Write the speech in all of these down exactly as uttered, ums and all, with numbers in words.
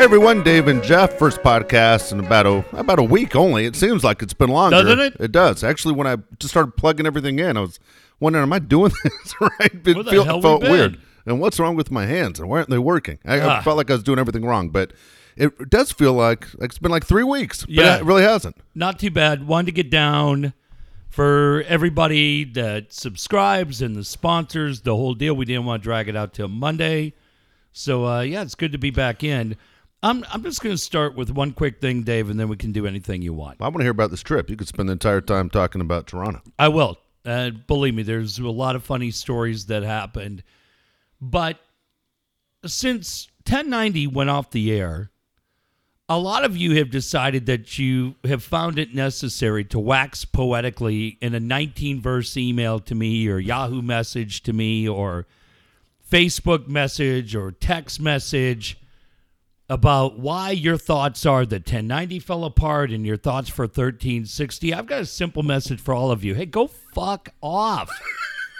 Hey everyone, Dave and Jeff. First podcast in about a about a week only. It seems like it's been longer. Doesn't it? It does. Actually, when I just started plugging everything in, I was wondering, am I doing this right? It Where the feel, hell felt we been? Weird. And what's wrong with my hands? And why aren't they working? I, ah. I felt like I was doing everything wrong, but it does feel like it's been like three weeks. But yeah. It really hasn't. Not too bad. Wanted to get down for everybody that subscribes and the sponsors, the whole deal. We didn't want to drag it out till Monday. So, uh, yeah, it's good to be back in. I'm I'm just going to start with one quick thing, Dave, and then we can do anything you want. I want to hear about this trip. You could spend the entire time talking about Toronto. I will. Uh, believe me, there's a lot of funny stories that happened. But since ten ninety went off the air, a lot of you have decided that you have found it necessary to wax poetically in a nineteen-verse email to me or Yahoo message to me or Facebook message or text message about why your thoughts are that ten ninety fell apart and your thoughts for thirteen sixty. I've got a simple message for all of you. Hey, go fuck off.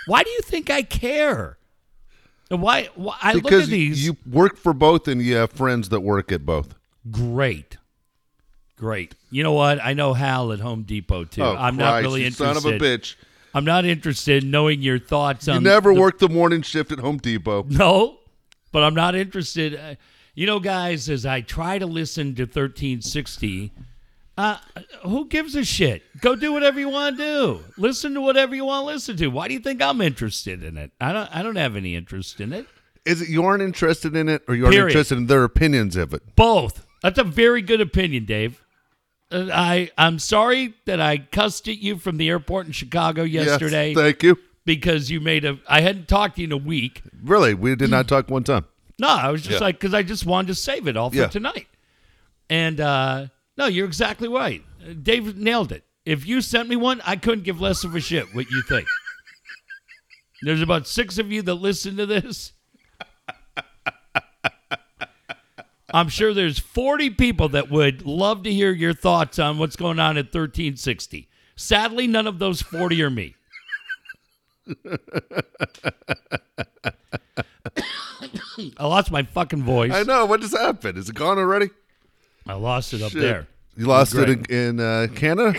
Why do you think I care? Why? why I because look at these. You work for both and you have friends that work at both. Great. Great. You know what? I know Hal at Home Depot, too. Oh, I'm Christ, not really interested. Son of a bitch. I'm not interested in knowing your thoughts on... You never the, worked the morning shift at Home Depot. No, but I'm not interested. You know, guys, as I try to listen to thirteen sixty, uh, who gives a shit? Go do whatever you want to do. Listen to whatever you want to listen to. Why do you think I'm interested in it? I don't I don't have any interest in it. Is it you aren't interested in it or you aren't Period. Interested in their opinions of it? Both. That's a very good opinion, Dave. I, I'm sorry that I cussed at you from the airport in Chicago yesterday. Yes, thank you. Because you made a... I hadn't talked to you in a week. Really? We did not talk one time. No, I was just yeah. like... Because I just wanted to save it all for yeah. tonight. And uh, no, you're exactly right. Dave nailed it. If you sent me one, I couldn't give less of a shit what you think. There's about six of you that listen to this. I'm sure there's forty people that would love to hear your thoughts on what's going on at thirteen sixty. Sadly, none of those forty are me. I lost my fucking voice. I know. What just happened? Is it gone already? I lost it up Shit. There. You lost it in, in uh, Canada?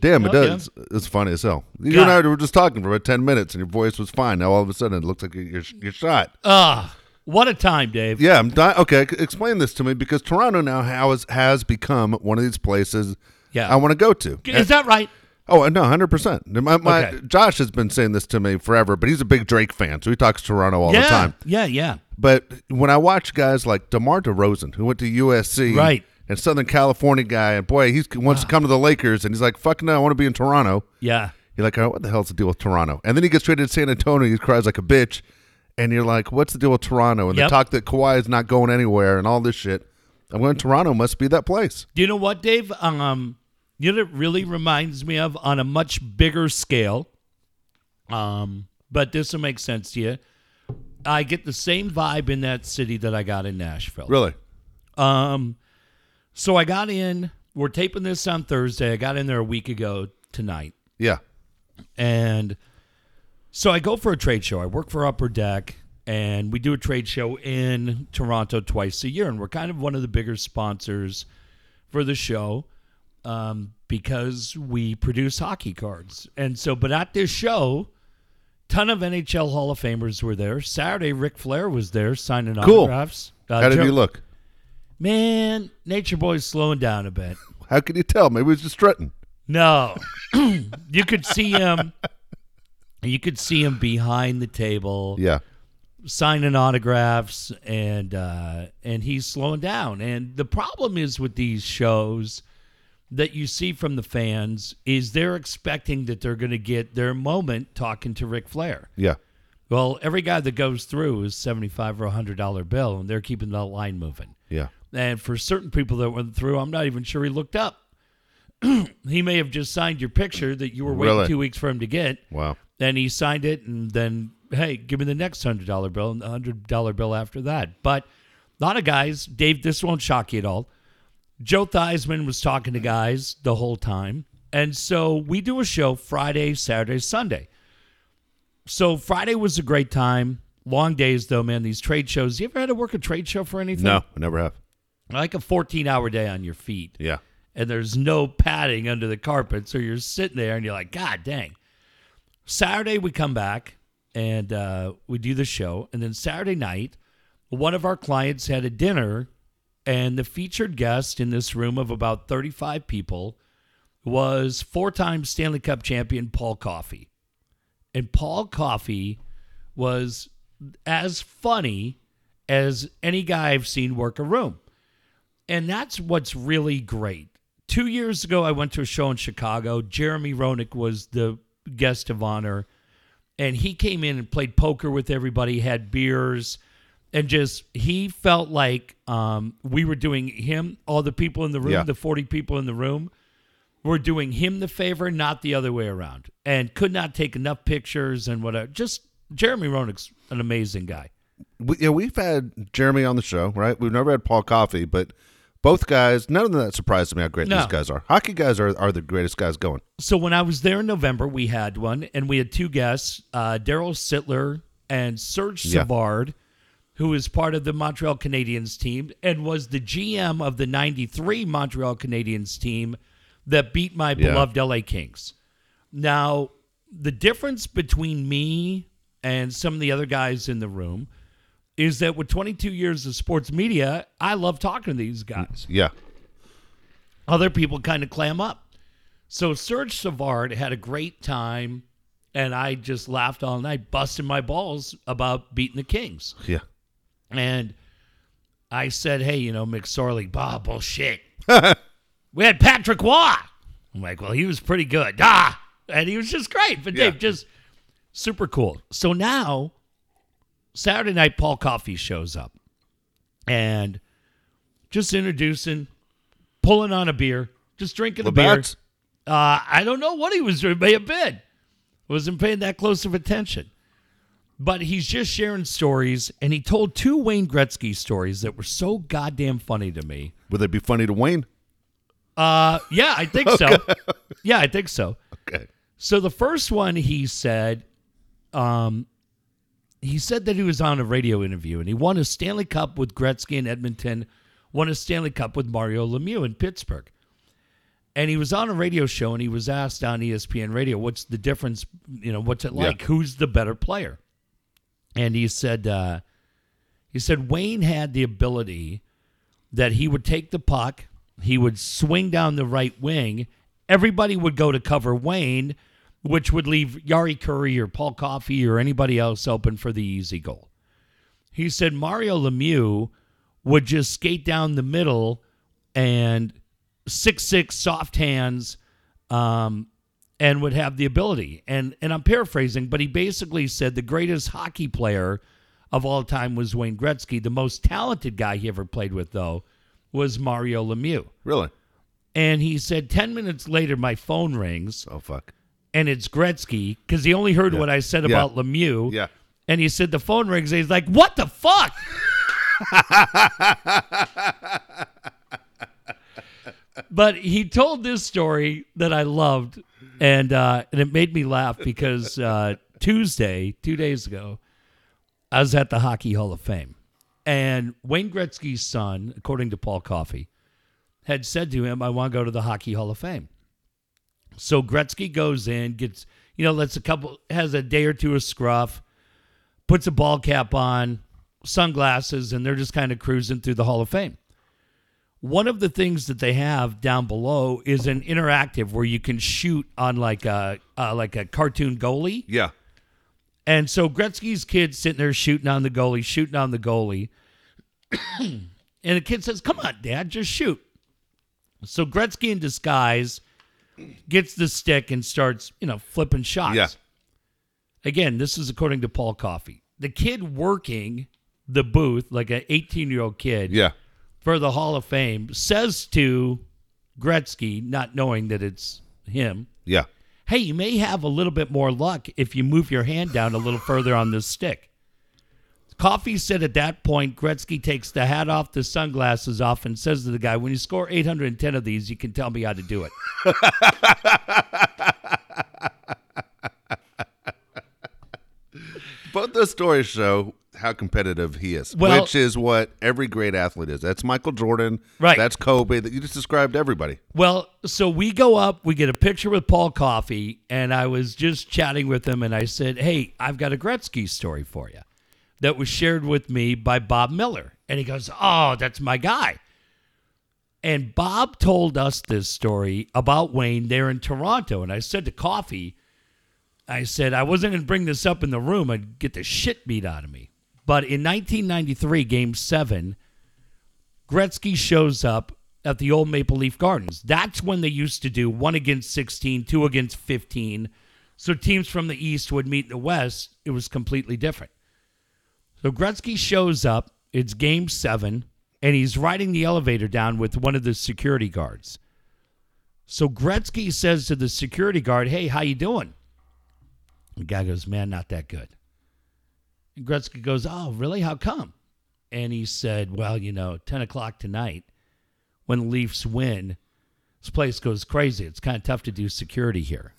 Damn, it oh, does. Yeah. It's funny as hell. You God. And I were just talking for about ten minutes, and your voice was fine. Now, all of a sudden, it looks like you're, you're shot. Ugh. What a time, Dave. Yeah, I'm di- okay, explain this to me, because Toronto now has, has become one of these places yeah. I want to go to. Is that right? Oh, no, one hundred percent. My, my, okay. Josh has been saying this to me forever, but he's a big Drake fan, so he talks Toronto all yeah. the time. Yeah, yeah. But when I watch guys like DeMar DeRozan, who went to U S C, right. and Southern California guy, and boy, he wants wow. to come to the Lakers, and he's like, fuck no, I want to be in Toronto. Yeah. You're like, oh, what the hell's the deal with Toronto? And then he gets traded to San Antonio, he cries like a bitch. And you're like, what's the deal with Toronto? And yep. the talk that Kawhi is not going anywhere and all this shit. I'm going, Toronto must be that place. Do you know what, Dave? Um, you know what it really reminds me of on a much bigger scale? Um, but this will make sense to you. I get the same vibe in that city that I got in Nashville. Really? Um, so I got in. We're taping this on Thursday. I got in there a week ago tonight. Yeah. And... so I go for a trade show. I work for Upper Deck, and we do a trade show in Toronto twice a year, and we're kind of one of the bigger sponsors for the show um, because we produce hockey cards. And so, but at this show, ton of N H L Hall of Famers were there. Saturday, Ric Flair was there signing cool. autographs. Uh, How did Joe, you look? Man, Nature Boy's slowing down a bit. How can you tell? Maybe he was just strutting. No. You could see him... You could see him behind the table, yeah, signing autographs, and uh, and he's slowing down. And the problem is with these shows that you see from the fans is they're expecting that they're going to get their moment talking to Ric Flair. Yeah. Well, every guy that goes through is seventy-five or a hundred dollar bill, and they're keeping the line moving. Yeah. And for certain people that went through, I'm not even sure he looked up. He may have just signed your picture that you were waiting really? two weeks for him to get. Wow. Then he signed it, and then, hey, give me the next one hundred dollar bill and the one hundred dollar bill after that. But a lot of guys, Dave, this won't shock you at all. Joe Theismann was talking to guys the whole time. And so we do a show Friday, Saturday, Sunday. So Friday was a great time. Long days, though, man, these trade shows. You ever had to work a trade show for anything? No, I never have. like a fourteen-hour day on your feet. Yeah. And there's no padding under the carpet, so you're sitting there and you're like, God dang. Saturday, we come back and uh, we do the show. And then Saturday night, one of our clients had a dinner, and the featured guest in this room of about thirty-five people was four-time Stanley Cup champion Paul Coffey. And Paul Coffey was as funny as any guy I've seen work a room. And that's what's really great. Two years ago, I went to a show in Chicago. Jeremy Roenick was the guest of honor. And he came in and played poker with everybody, had beers, and just he felt like um, we were doing him, all the people in the room, yeah. the forty people in the room, were doing him the favor, not the other way around. And could not take enough pictures and whatever. Just Jeremy Roenick's an amazing guy. We, you know, we've had Jeremy on the show, right? We've never had Paul Coffey, but both guys, none of that surprises me how great no. these guys are. Hockey guys are, are the greatest guys going. So when I was there in November, we had one, and we had two guests, uh, Daryl Sittler and Serge Savard, yeah. who is part of the Montreal Canadiens team and was the G M of the ninety-three Montreal Canadiens team that beat my yeah. beloved L A Kings. Now, the difference between me and some of the other guys in the room is that with twenty-two years of sports media, I love talking to these guys. Yeah. Other people kind of clam up. So Serge Savard had a great time, and I just laughed all night, busting my balls about beating the Kings. Yeah. And I said, hey, you know, McSorley, bah, bullshit. We had Patrick Waugh. I'm like, well, he was pretty good. Ah, and he was just great. But yeah. Dave, just super cool. So now Saturday night, Paul Coffey shows up and just introducing, pulling on a beer, just drinking a beer. Uh, I don't know what he was doing. It may have been. Wasn't paying that close of attention. But he's just sharing stories, and he told two Wayne Gretzky stories that were so goddamn funny to me. Would they be funny to Wayne? Uh, yeah, I think okay. so. Yeah, I think so. Okay. So the first one he said... um. He said that he was on a radio interview, and he won a Stanley Cup with Gretzky in Edmonton, won a Stanley Cup with Mario Lemieux in Pittsburgh. And he was on a radio show, and he was asked on E S P N Radio, what's the difference, you know, what's it like? Yeah. Who's the better player? And he said, uh, he said Wayne had the ability that he would take the puck, he would swing down the right wing, everybody would go to cover Wayne, which would leave Jari Kurri or Paul Coffey or anybody else open for the easy goal. He said Mario Lemieux would just skate down the middle and six six soft hands um, and would have the ability. And and I'm paraphrasing, but he basically said the greatest hockey player of all time was Wayne Gretzky. The most talented guy he ever played with, though, was Mario Lemieux. Really? And he said ten minutes later, my phone rings. Oh, fuck. And it's Gretzky, because he only heard yeah. what I said yeah. about Lemieux. Yeah. And he said the phone rings, and he's like, what the fuck? But he told this story that I loved, and uh, and it made me laugh, because uh, Tuesday, two days ago, I was at the Hockey Hall of Fame. And Wayne Gretzky's son, according to Paul Coffey, had said to him, I want to go to the Hockey Hall of Fame. So Gretzky goes in, gets, you know, lets a couple, has a day or two of scruff, puts a ball cap on, sunglasses, and they're just kind of cruising through the Hall of Fame. One of the things that they have down below is an interactive where you can shoot on like a uh, like a cartoon goalie. Yeah. And so Gretzky's kid's sitting there shooting on the goalie, shooting on the goalie. And the kid says, come on, Dad, just shoot. So Gretzky in disguise gets the stick and starts, you know, flipping shots. Yeah. Again, this is according to Paul Coffey. The kid working the booth, like an eighteen-year-old kid yeah. for the Hall of Fame, says to Gretzky, not knowing that it's him, yeah. hey, you may have a little bit more luck if you move your hand down a little further on this stick. Coffey said at that point, Gretzky takes the hat off, the sunglasses off, and says to the guy, when you score eight hundred ten of these, you can tell me how to do it. Both those stories show how competitive he is, well, which is what every great athlete is. That's Michael Jordan. Right. That's Kobe. That you just described everybody. Well, so we go up, we get a picture with Paul Coffey, and I was just chatting with him, and I said, hey, I've got a Gretzky story for you that was shared with me by Bob Miller. And he goes, oh, that's my guy. And Bob told us this story about Wayne there in Toronto. And I said to Coffey, I said, I wasn't going to bring this up in the room. I'd get the shit beat out of me. But in nineteen ninety-three, game seven, Gretzky shows up at the old Maple Leaf Gardens. That's when they used to do one against sixteen, two against fifteen. So teams from the East would meet in the West. It was completely different. So Gretzky shows up. It's game seven. And he's riding the elevator down with one of the security guards. So Gretzky says to the security guard, hey, how you doing? The guy goes, man, not that good. And Gretzky goes, oh, really? How come? And he said, well, you know, ten o'clock tonight, when the Leafs win, this place goes crazy. It's kind of tough to do security here.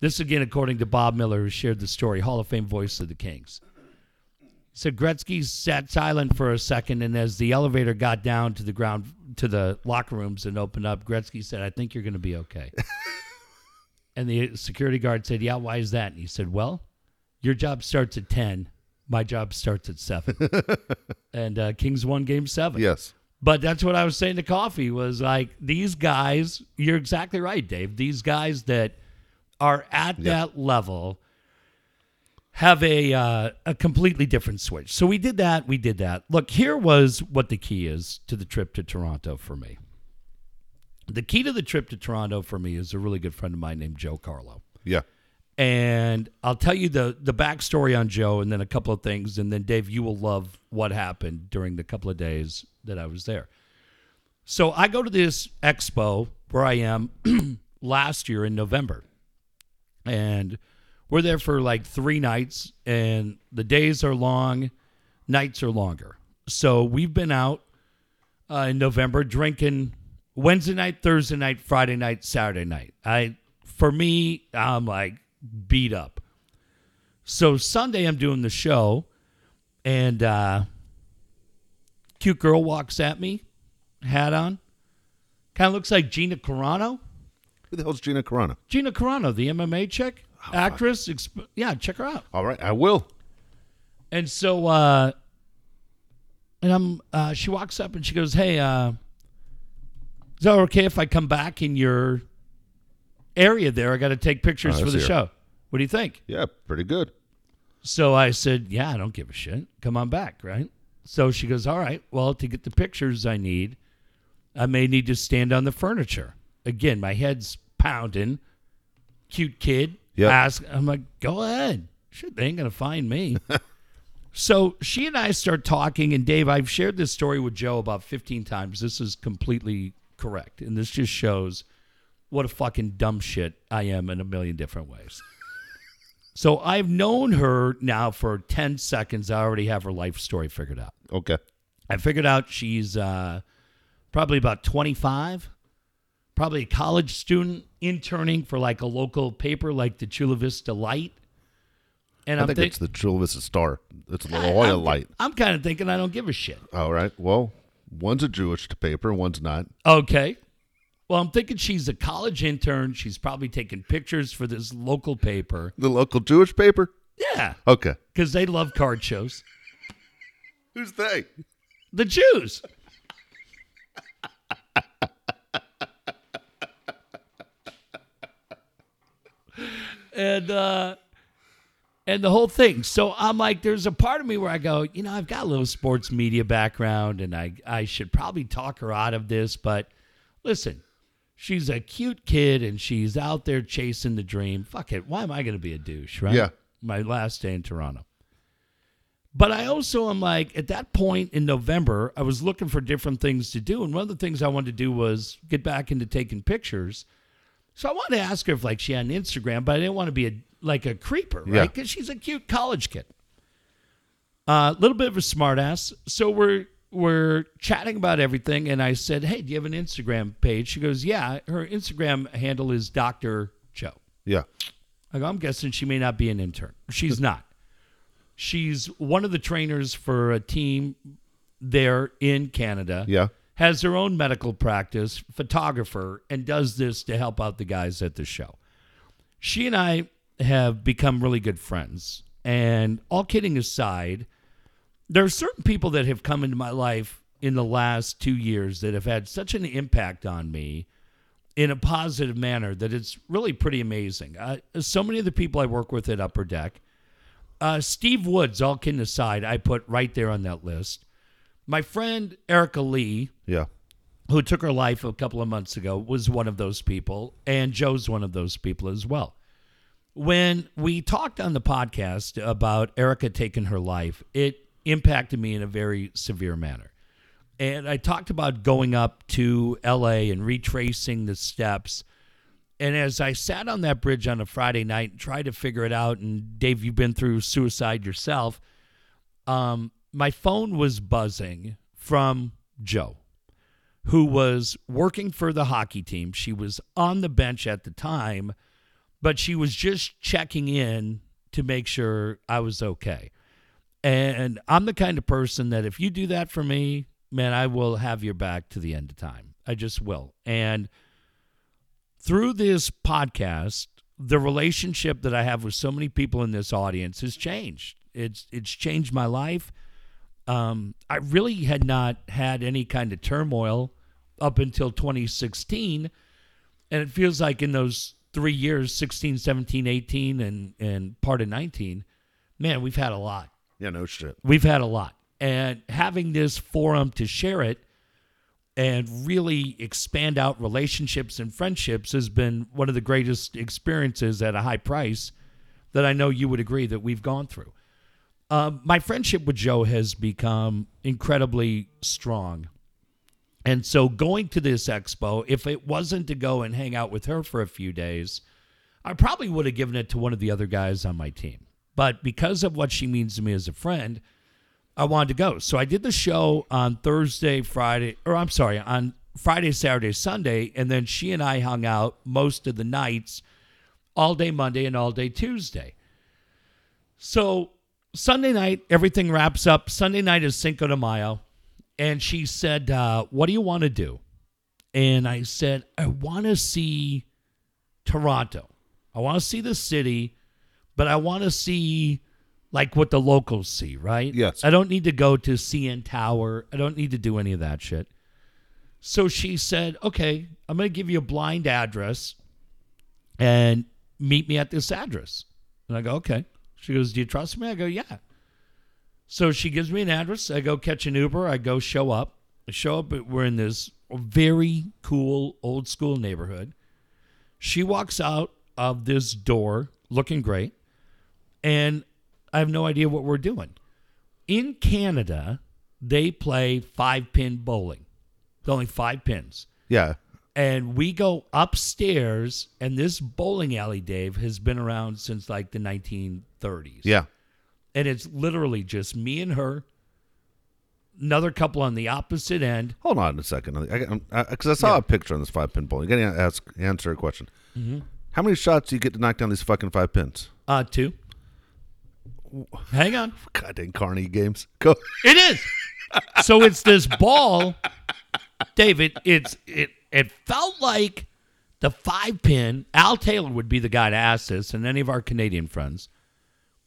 This, again, according to Bob Miller, who shared the story, Hall of Fame voice of the Kings. So Gretzky sat silent for a second, and as the elevator got down to the ground, to the locker rooms and opened up, Gretzky said, I think you're going to be okay. And the security guard said, yeah, why is that? And he said, well, your job starts at ten. My job starts at seven. And uh, Kings won game seven. Yes. But that's what I was saying to Coffey was like, these guys, you're exactly right, Dave. These guys that are at yep. that level have a uh, a completely different switch. So we did that. We did that. Look, here was what the key is to the trip to Toronto for me. The key to the trip to Toronto for me is a really good friend of mine named Joe Carlo. Yeah. And I'll tell you the, the backstory on Joe and then a couple of things. And then, Dave, you will love what happened during the couple of days that I was there. So I go to this expo where I am last year in November. And we're there for like three nights, and the days are long, nights are longer. So we've been out uh, in November drinking Wednesday night, Thursday night, Friday night, Saturday night. I, for me, I'm like beat up. So Sunday I'm doing the show, and uh, cute girl walks at me, hat on, kind of looks like Gina Carano. Who the hell's Gina Carano? Gina Carano, the M M A chick. Actress, exp- yeah, check her out. All right, I will. And so, uh, and I'm. Uh, she walks up and she goes, "Hey, uh, is that okay if I come back in your area there? I got to take pictures oh, for the here. show. What do you think?" Yeah, pretty good. So I said, "Yeah, I don't give a shit. Come on back, right?" So she goes, "All right. Well, to get the pictures I need, I may need to stand on the furniture again. My head's pounding. Cute kid." Yep. Ask, I'm like, go ahead. Shit, they ain't going to find me. So she and I start talking, and Dave, I've shared this story with Joe about fifteen times. This is completely correct, and this just shows what a fucking dumb shit I am in a million different ways. So I've known her now for ten seconds. I already have her life story figured out. Okay. I figured out she's uh, probably about twenty-five, probably a college student, interning for like a local paper like the Chula Vista Light. And I I'm think thi- it's the Chula Vista Star. It's the La Jolla I'm, Light. I'm kind of thinking I don't give a shit. All right. Well, one's a Jewish paper, one's not. Okay. Well, I'm thinking she's a college intern. She's probably taking pictures for this local paper. The local Jewish paper? Yeah. Okay. Because they love card shows. Who's they? The Jews. And uh, and the whole thing. So I'm like, there's a part of me where I go, you know, I've got a little sports media background, and I, I should probably talk her out of this. But listen, she's a cute kid, and she's out there chasing the dream. Fuck it. Why am I going to be a douche, right? Yeah. My last day in Toronto. But I also am like, at that point in November, I was looking for different things to do. And one of the things I wanted to do was get back into taking pictures. So I wanted to ask her if like she had an Instagram, but I didn't want to be a like a creeper, right? Because yeah. she's a cute college kid. A uh, little bit of a smartass. So we're we're chatting about everything, and I said, hey, do you have an Instagram page? She goes, yeah, her Instagram handle is Doctor Joe. Yeah. I go, I'm guessing she may not be an intern. She's not. She's one of the trainers for a team there in Canada. Yeah. Has her own medical practice, photographer, and does this to help out the guys at the show. She and I have become really good friends. And all kidding aside, there are certain people that have come into my life in the last two years that have had such an impact on me in a positive manner that it's really pretty amazing. Uh, so many of the people I work with at Upper Deck, uh, Steve Woods, all kidding aside, I put right there on that list. My friend Erica Lee, yeah, who took her life a couple of months ago, was one of those people, and Joe's one of those people as well. When we talked on the podcast about Erica taking her life, it impacted me in a very severe manner. And I talked about going up to L A and retracing the steps. And as I sat on that bridge on a Friday night and tried to figure it out, and Dave, you've been through suicide yourself, um, my phone was buzzing from Joe, who was working for the hockey team. She was on the bench at the time, but she was just checking in to make sure I was okay. And I'm the kind of person that if you do that for me, man, I will have your back to the end of time. I just will. And through this podcast, the relationship that I have with so many people in this audience has changed. It's it's changed my life. Um, I really had not had any kind of turmoil up until twenty sixteen. And it feels like in those three years, sixteen, seventeen, eighteen, and, and part of nineteen, man, we've had a lot. Yeah, no shit. We've had a lot. And having this forum to share it and really expand out relationships and friendships has been one of the greatest experiences at a high price that I know you would agree that we've gone through. Um, my friendship with Joe has become incredibly strong. And so going to this expo, if it wasn't to go and hang out with her for a few days, I probably would have given it to one of the other guys on my team. But because of what she means to me as a friend, I wanted to go. So I did the show on Thursday, Friday, or I'm sorry, on Friday, Saturday, Sunday, and then she and I hung out most of the nights, all day Monday and all day Tuesday. So Sunday night, everything wraps up. Sunday night is Cinco de Mayo, and she said, uh, what do you want to do? And I said, I want to see Toronto. I want to see the city, but I want to see like what the locals see, right? Yes. I don't need to go to C N Tower. I don't need to do any of that shit. So she said, okay, I'm going to give you a blind address and meet me at this address. And I go, okay. She goes, do you trust me? I go, yeah. So she gives me an address. I go catch an Uber. I go show up. I show up. We're in this very cool old school neighborhood. She walks out of this door looking great. And I have no idea what we're doing. In Canada, they play five-pin bowling. There's only five pins. Yeah. And we go upstairs, and this bowling alley, Dave, has been around since like the nineteen thirties. Yeah. And it's literally just me and her, another couple on the opposite end. Hold on a second. Because I, I, I saw yeah. a picture on this five-pin bowling. You got to ask, answer a question. Mm-hmm. How many shots do you get to knock down these fucking five pins? Uh, two. Hang on. Goddamn Carney games. Go. It is. So it's this ball, David. It's it. It felt like the five pin. Al Taylor would be the guy to ask this, and any of our Canadian friends.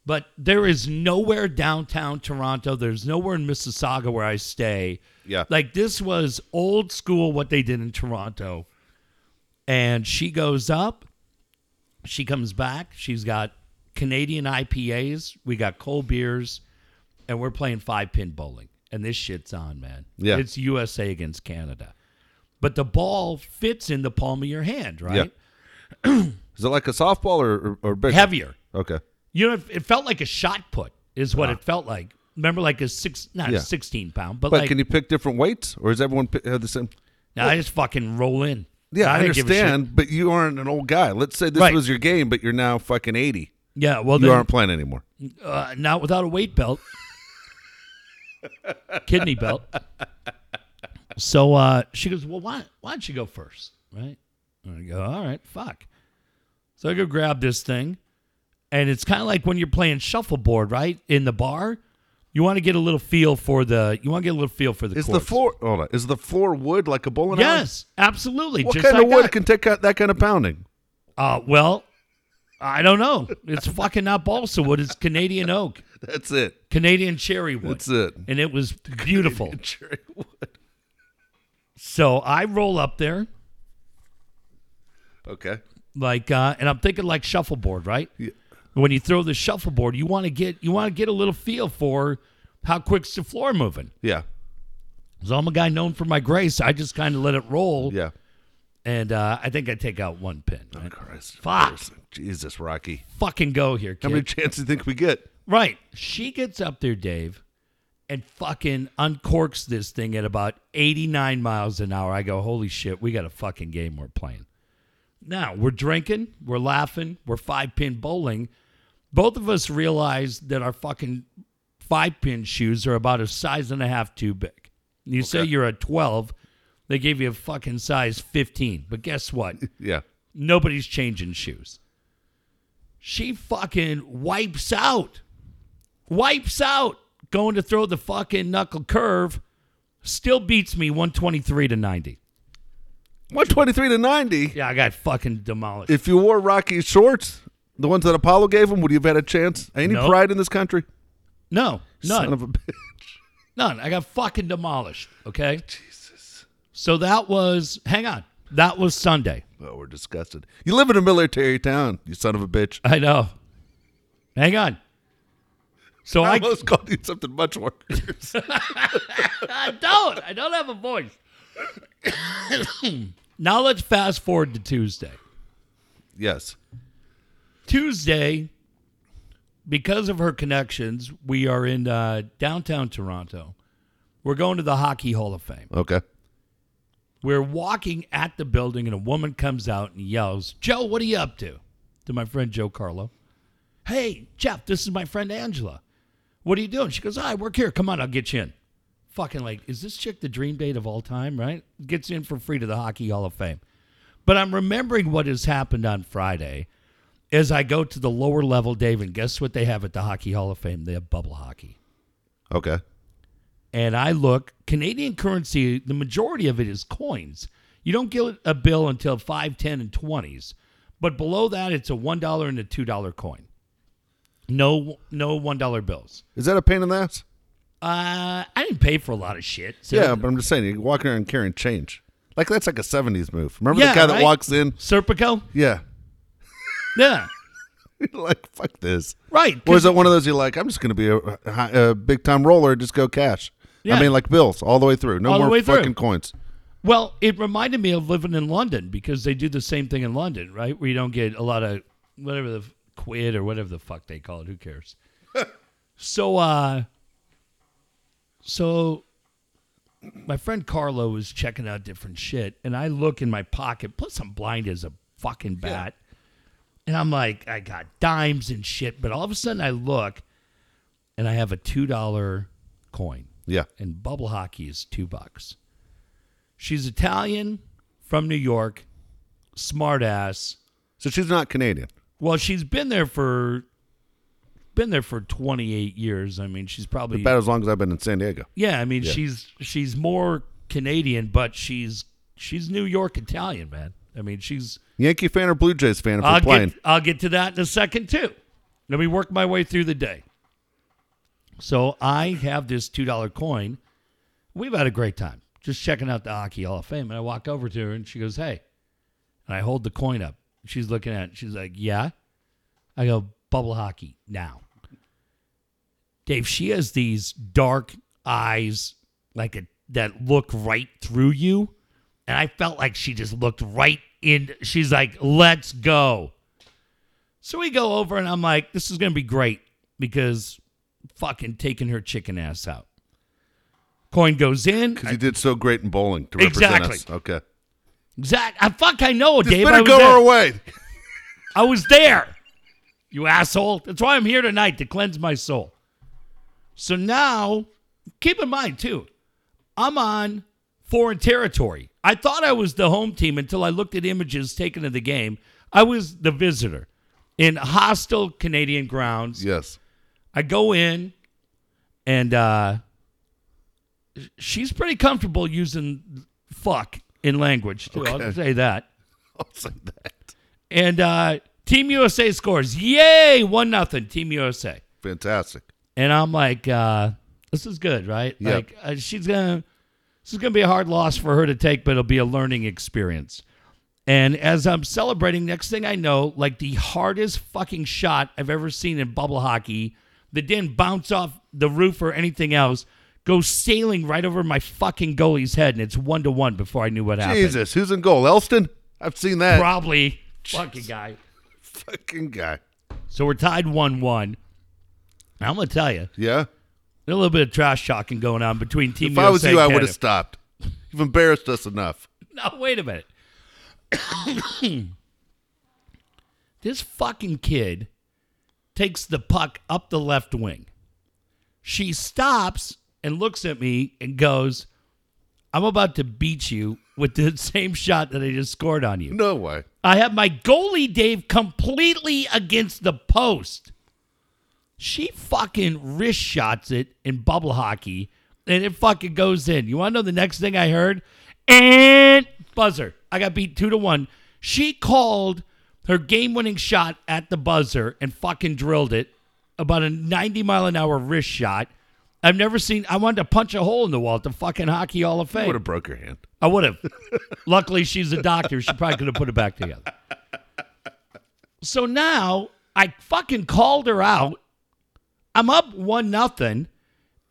But there is nowhere downtown Toronto. There's nowhere in Mississauga where I stay. Yeah. Like this was old school what they did in Toronto. And she goes up. She comes back. She's got Canadian I P As, we got cold beers, and we're playing five-pin bowling. And this shit's on, man. Yeah. It's U S A against Canada. But the ball fits in the palm of your hand, right? Yeah. Is it like a softball or, or bigger? Heavier. Okay. You know, it felt like a shot put is what wow. it felt like. Remember, like a six, not yeah. a sixteen-pound, but, but like... can you pick different weights, or does everyone have the same... No, I just fucking roll in. Yeah, I, I understand, but you aren't an old guy. Let's say this right. was your game, but you're now fucking eighty. Yeah, well, you then, aren't playing anymore. Uh, not without a weight belt, kidney belt. So uh, she goes, well, why why don't you go first, right? And I go, all right, fuck. So I go grab this thing, And it's kind of like when you're playing shuffleboard, right? In the bar, you want to get a little feel for the. You want to get a little feel for the. Is courts. the floor? Hold on. Is the floor wood like a bowling alley? Yes, absolutely. What just kind like of wood that. can take out that kind of pounding? Uh, well, I don't know. It's fucking not balsa wood. It's Canadian oak. That's it. Canadian cherry wood. That's it. And it was beautiful. Canadian cherry wood. So I roll up there. Okay. Like, uh, and I'm thinking like shuffleboard, right? Yeah. When you throw the shuffleboard, you want to get you want to get a little feel for how quick's the floor moving. Yeah. Because I'm a guy known for my grace. I just kind of let it roll. Yeah. And uh, I think I take out one pin. Right? Oh, Christ. Fuck. Christ. Jesus, Rocky. Fucking go here, kid. How many chances do you think we get? Right. She gets up there, Dave, and fucking uncorks this thing at about eighty-nine miles an hour. I go, holy shit, we got a fucking game we're playing. Now, we're drinking, we're laughing, we're five-pin bowling. Both of us realize that our fucking five-pin shoes are about a size and a half too big. You okay. say you're a twelve, they gave you a fucking size fifteen. But guess what? Yeah. Nobody's changing shoes. She fucking wipes out. Wipes out. Going to throw the fucking knuckle curve. Still beats me one twenty-three to ninety. one twenty-three to ninety? Yeah, I got fucking demolished. If you wore Rocky shorts, the ones that Apollo gave him, would you have had a chance? Any nope. pride in this country? No, none. Son of a bitch. None. I got fucking demolished, okay? Jesus. So that was, hang on, that was Sunday. Oh, we're disgusted. You live in a military town, you son of a bitch. I know. Hang on. So I, I almost called you something much worse. I don't. I don't have a voice. Now let's fast forward to Tuesday. Yes. Tuesday, because of her connections, we are in uh, downtown Toronto. We're going to the Hockey Hall of Fame. Okay. We're walking at the building, and a woman comes out and yells, Joe, what are you up to? To my friend Joe Carlo. Hey, Jeff, this is my friend Angela. What are you doing? She goes, I work here. Come on, I'll get you in. Fucking like, is this chick the dream date of all time, right? Gets in for free to the Hockey Hall of Fame. But I'm remembering what has happened on Friday as I go to the lower level, Dave, and guess what they have at the Hockey Hall of Fame? They have bubble hockey. Okay. And I look, Canadian currency, the majority of it is coins. You don't get a bill until five, ten, and twenties. But below that, it's a one dollar and a two dollar coin. No, no one dollar bills. Is that a pain in the ass? Uh, I didn't pay for a lot of shit. So yeah, but I'm just saying, you walk around carrying change. Like, that's like a seventies move. Remember yeah, the guy right? that walks in? Serpico? Yeah. Yeah. You're like, fuck this. Right. Or is it one of those you're like, I'm just going to be a, a big-time roller, just go cash. Yeah. I mean, like bills, all the way through. No all more fucking through. coins. Well, it reminded me of living in London, because they do the same thing in London, right? Where you don't get a lot of whatever the quid or whatever the fuck they call it. Who cares? So, uh... So my friend Carlo was checking out different shit, and I look in my pocket, plus I'm blind as a fucking bat, yeah. and I'm like, I got dimes and shit, but all of a sudden I look, and I have a two dollar coin. Yeah. And bubble hockey is two bucks. She's Italian, from New York, smart ass. So she's not Canadian. Well, she's been there for... been there for twenty-eight years. I mean, she's probably about as long as I've been in San Diego. Yeah, I mean, yeah. she's she's more Canadian, but she's she's New York Italian, man. I mean, she's Yankee fan or Blue Jays fan. If I'll, we're playing. Get, I'll get to that in a second too. Let me work my way through the day. So I have this two dollar coin. We've had a great time just checking out the Hockey Hall of Fame, and I walk over to her, and she goes, "Hey," and I hold the coin up. She's looking at it. She's like, "Yeah." I go, "Bubble hockey now." Dave, she has these dark eyes like a, that look right through you. And I felt like she just looked right in. She's like, let's go. So we go over and I'm like, this is going to be great because fucking taking her chicken ass out. Coin goes in. Because you did so great in bowling to represent exactly. us. Okay. Exactly. I, fuck, I know, just Dave. Better I was go there. Our way. I was there, you asshole. That's why I'm here tonight, to cleanse my soul. So now, keep in mind, too, I'm on foreign territory. I thought I was the home team until I looked at images taken of the game. I was the visitor. in hostile Canadian grounds. Yes. I go in, and uh, she's pretty comfortable using fuck in language, too. Okay. I'll say that. I'll say that. And uh, Team U S A scores. Yay! one nothing Team U S A. Fantastic. And I'm like, uh, this is good, right? Yep. Like, uh, she's going to... This is going to be a hard loss for her to take, but it'll be a learning experience. And as I'm celebrating, next thing I know, like the hardest fucking shot I've ever seen in bubble hockey that didn't bounce off the roof or anything else goes sailing right over my fucking goalie's head, and it's one to one before I knew what happened. Jesus, who's in goal? Elston? I've seen that. Probably. Jeez. Fucking guy. Fucking guy. So we're tied one one. I'm going to tell you. Yeah? A little bit of trash talking going on between Team U S A and Canada. If I was you, I would have stopped. You've embarrassed us enough. No, wait a minute. This fucking kid takes the puck up the left wing. She stops and looks at me and goes, I'm about to beat you with the same shot that I just scored on you. No way. I have my goalie, Dave, completely against the post. She fucking wrist shots it in bubble hockey, and it fucking goes in. You want to know the next thing I heard? And buzzer. I got beat two to one. She called her game-winning shot at the buzzer and fucking drilled it. About a ninety-mile-an-hour wrist shot. I've never seen... I wanted to punch a hole in the wall at the fucking Hockey Hall of Fame. I would have broke her hand. I would have. Luckily, she's a doctor. She probably could have put it back together. So now, I fucking called her out. I'm up one nothing,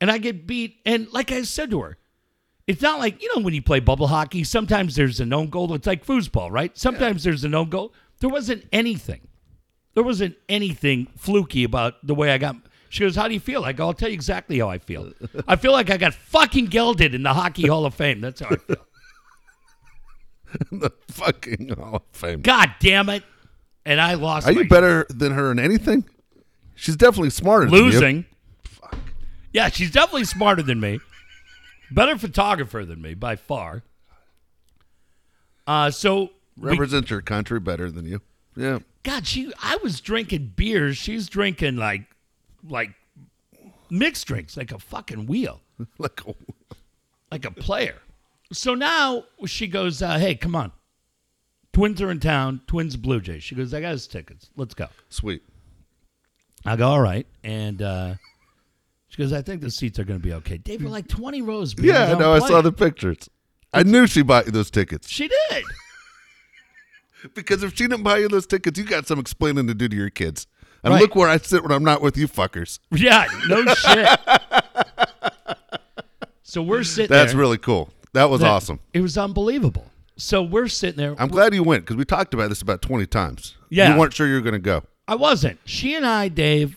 and I get beat. And like I said to her, it's not like, you know, when you play bubble hockey, sometimes there's an own goal. It's like foosball, right? Sometimes yeah. there's an own goal. There wasn't anything. There wasn't anything fluky about the way I got. She goes, how do you feel? I go, I'll tell you exactly how I feel. I feel like I got fucking gelded in the Hockey Hall of Fame. That's how I feel. The fucking Hall of Fame. God damn it. And I lost. Are my you better game. Than her in anything? She's definitely smarter Losing. Than you. Fuck. Yeah, she's definitely smarter than me. Better photographer than me, by far. Uh, so Represents we, your country better than you. Yeah. God, she. I was drinking beers. She's drinking like like mixed drinks, like a fucking wheel. like, a, like a player. So now she goes, uh, hey, come on. Twins are in town. Twins, Blue Jays. She goes, I got his tickets. Let's go. Sweet. I go, all right. And uh, she goes, I think the seats are going to be okay. Dave, we're like twenty rows behind. Yeah, no, I saw the pictures. I knew she bought you those tickets. She did. Because if she didn't buy you those tickets, you got some explaining to do to your kids. And right. Look where I sit when I'm not with you fuckers. Yeah, no shit. So we're sitting That's there. That's really cool. That was that, awesome. It was unbelievable. So we're sitting there. I'm glad you went because we talked about this about twenty times. Yeah. You weren't sure you were going to go. I wasn't. She and I, Dave,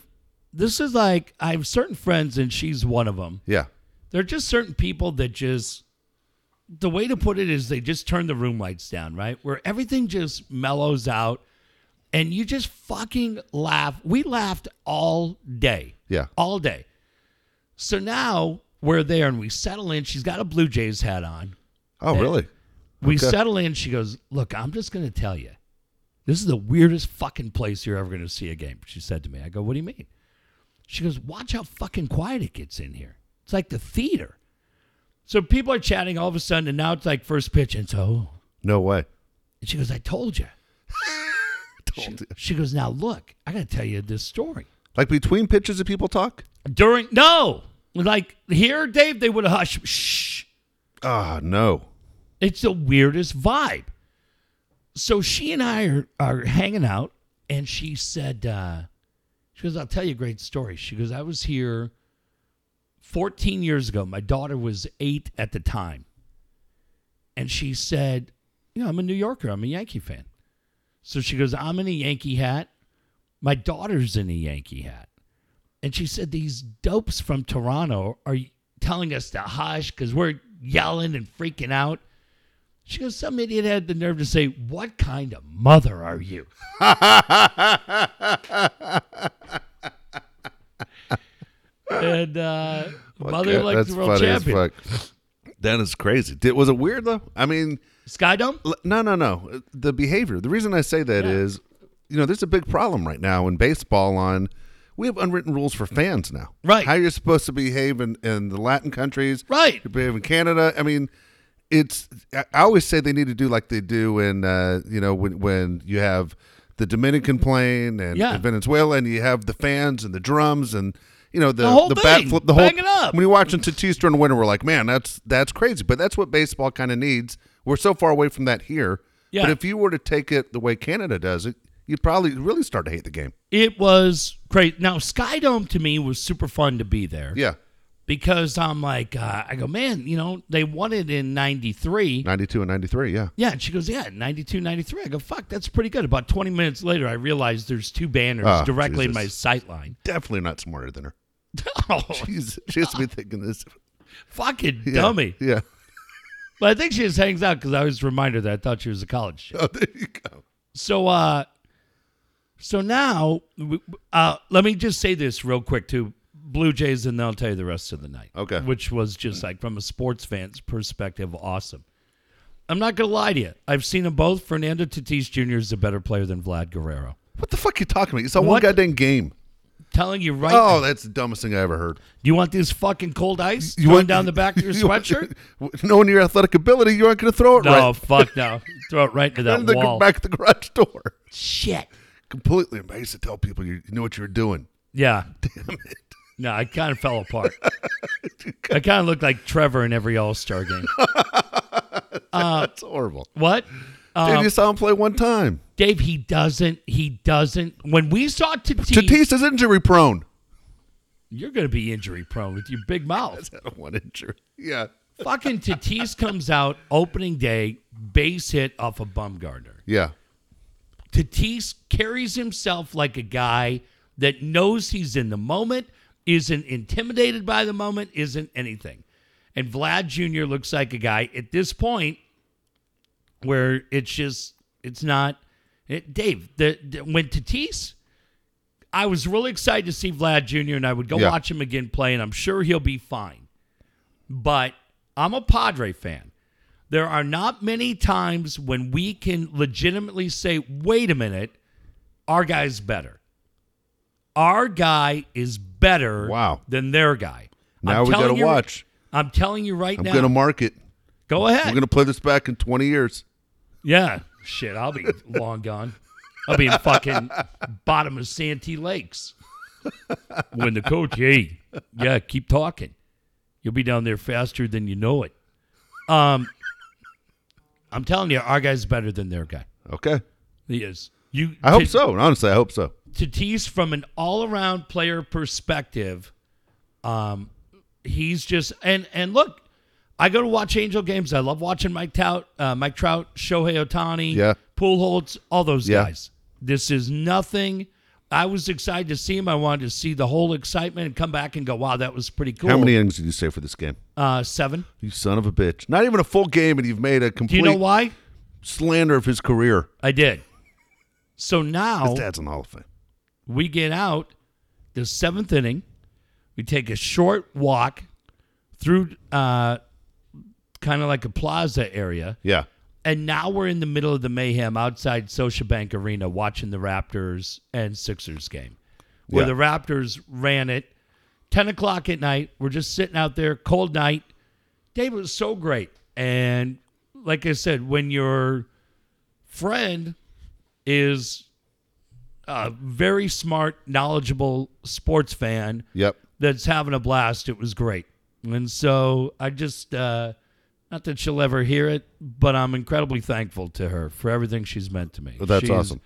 this is like, I have certain friends and she's one of them. Yeah. They're just certain people that just, the way to put it is they just turn the room lights down, right? Where everything just mellows out and you just fucking laugh. We laughed all day. Yeah. All day. So now we're there and we settle in. She's got a Blue Jays hat on. Oh, really? We okay. settle in. She goes, look, I'm just going to tell you. This is the weirdest fucking place you're ever going to see a game, she said to me. I go, what do you mean? She goes, watch how fucking quiet it gets in here. It's like the theater. So people are chatting all of a sudden, and now it's like first pitch, and so. No way. And she goes, I told you. told she, you. She goes, now look, I got to tell you this story. Like between pitches that people talk? During, no. Like here, Dave, they would hush. Shh. Ah, oh, no. It's the weirdest vibe. So she and I are, are hanging out, and she said, uh, she goes, I'll tell you a great story. She goes, I was here fourteen years ago. My daughter was eight at the time. And she said, you know, I'm a New Yorker. I'm a Yankee fan. So she goes, I'm in a Yankee hat. My daughter's in a Yankee hat. And she said, these dopes from Toronto are telling us to hush because we're yelling and freaking out. She goes, some idiot had the nerve to say, what kind of mother are you? and uh, well, mother God, like the world champion. That is crazy. Did, was it weird, though? I mean. Skydome? No, no, no. The behavior. The reason I say that yeah. is you know, there's a big problem right now in baseball on we have unwritten rules for fans now. Right. How you're supposed to behave in, in the Latin countries. Right. You behave in Canada. I mean, it's I always say they need to do like they do in, uh, you know, when, when you have the Dominican playing and, yeah. and Venezuela and you have the fans and the drums and, you know, the, the whole the bat flip, the whole bang it up. When you're watching Tatis during the winter, we're like, man, that's that's crazy. But that's what baseball kind of needs. We're so far away from that here. Yeah. But if you were to take it the way Canada does it, you'd probably really start to hate the game. It was crazy. Now, Skydome to me was super fun to be there. Yeah. Because I'm like, uh, I go, man, you know, they won it in ninety-three. ninety-two and ninety-three, yeah. Yeah, and she goes, yeah, ninety-two, ninety-three. I go, fuck, that's pretty good. About twenty minutes later, I realized there's two banners oh, directly Jesus. in my sight line. Definitely not smarter than her. Oh, she's, she has to be thinking this. Fucking yeah, dummy. Yeah. But I think she just hangs out because I always remind her that I thought she was a college chick. Oh, there you go. So, uh, so now, uh, let me just say this real quick too. Blue Jays, and they'll tell you the rest of the night. Okay. Which was just like, from a sports fan's perspective, awesome. I'm not going to lie to you. I've seen them both. Fernando Tatis Junior is a better player than Vlad Guerrero. What the fuck are you talking about? You saw what? one goddamn game. Telling you right Oh, now. That's the dumbest thing I ever heard. You want this fucking cold ice you going want, down the back of your you sweatshirt? Want, knowing your athletic ability, you aren't going to throw it no, right. No, fuck no. Throw it right into that the, wall. Back at the garage door. Shit. Completely amazed to tell people you, you know what you're doing. Yeah. Damn it. No, I kind of fell apart. I kind of looked like Trevor in every All-Star game. That's uh, horrible. What? Um, Dude, you saw him play one time. Dave, he doesn't. He doesn't. When we saw Tatis. Tatis is injury prone. You're going to be injury prone with your big mouth. I don't want injury. Yeah. Fucking Tatis comes out opening day, base hit off of Bumgarner. Yeah. Tatis carries himself like a guy that knows he's in the moment, isn't intimidated by the moment, isn't anything. And Vlad Junior looks like a guy at this point where it's just, it's not. It, Dave, the, the, when Tatis, I was really excited to see Vlad Junior and I would go yeah. watch him again play, and I'm sure he'll be fine. But I'm a Padre fan. There are not many times when we can legitimately say, wait a minute, our guy's better. Our guy is better wow. than their guy. Now I'm we got to watch. I'm telling you right I'm now. I'm going to mark it. Go ahead. We're going to play this back in twenty years. Yeah. Shit, I'll be long gone. I'll be in fucking bottom of Santee Lakes. When the coach, hey, yeah, keep talking. You'll be down there faster than you know it. Um, I'm telling you, our guy's better than their guy. Okay. He is. You. I hope t- so. Honestly, I hope so. Tatis, from an all-around player perspective, um, he's just and and look, I go to watch Angel games. I love watching Mike Trout, uh, Mike Trout, Shohei Ohtani, yeah. Pujols, all those yeah. guys. This is nothing. I was excited to see him. I wanted to see the whole excitement and come back and go, wow, that was pretty cool. How many innings did you say for this game? Uh, seven. You son of a bitch! Not even a full game, and you've made a complete. Do you know why? Slander of his career. I did. So now his dad's in the Hall of Fame. We get out the seventh inning. We take a short walk through uh, kind of like a plaza area. Yeah. And now we're in the middle of the mayhem outside Scotiabank Arena watching the Raptors and Sixers game where yeah. the Raptors ran it. ten o'clock at night. We're just sitting out there, cold night. Dave, it was so great. And like I said, when your friend is a very smart, knowledgeable sports fan yep. that's having a blast. It was great. And so I just, uh, not that she'll ever hear it, but I'm incredibly thankful to her for everything she's meant to me. Well, that's she's, awesome.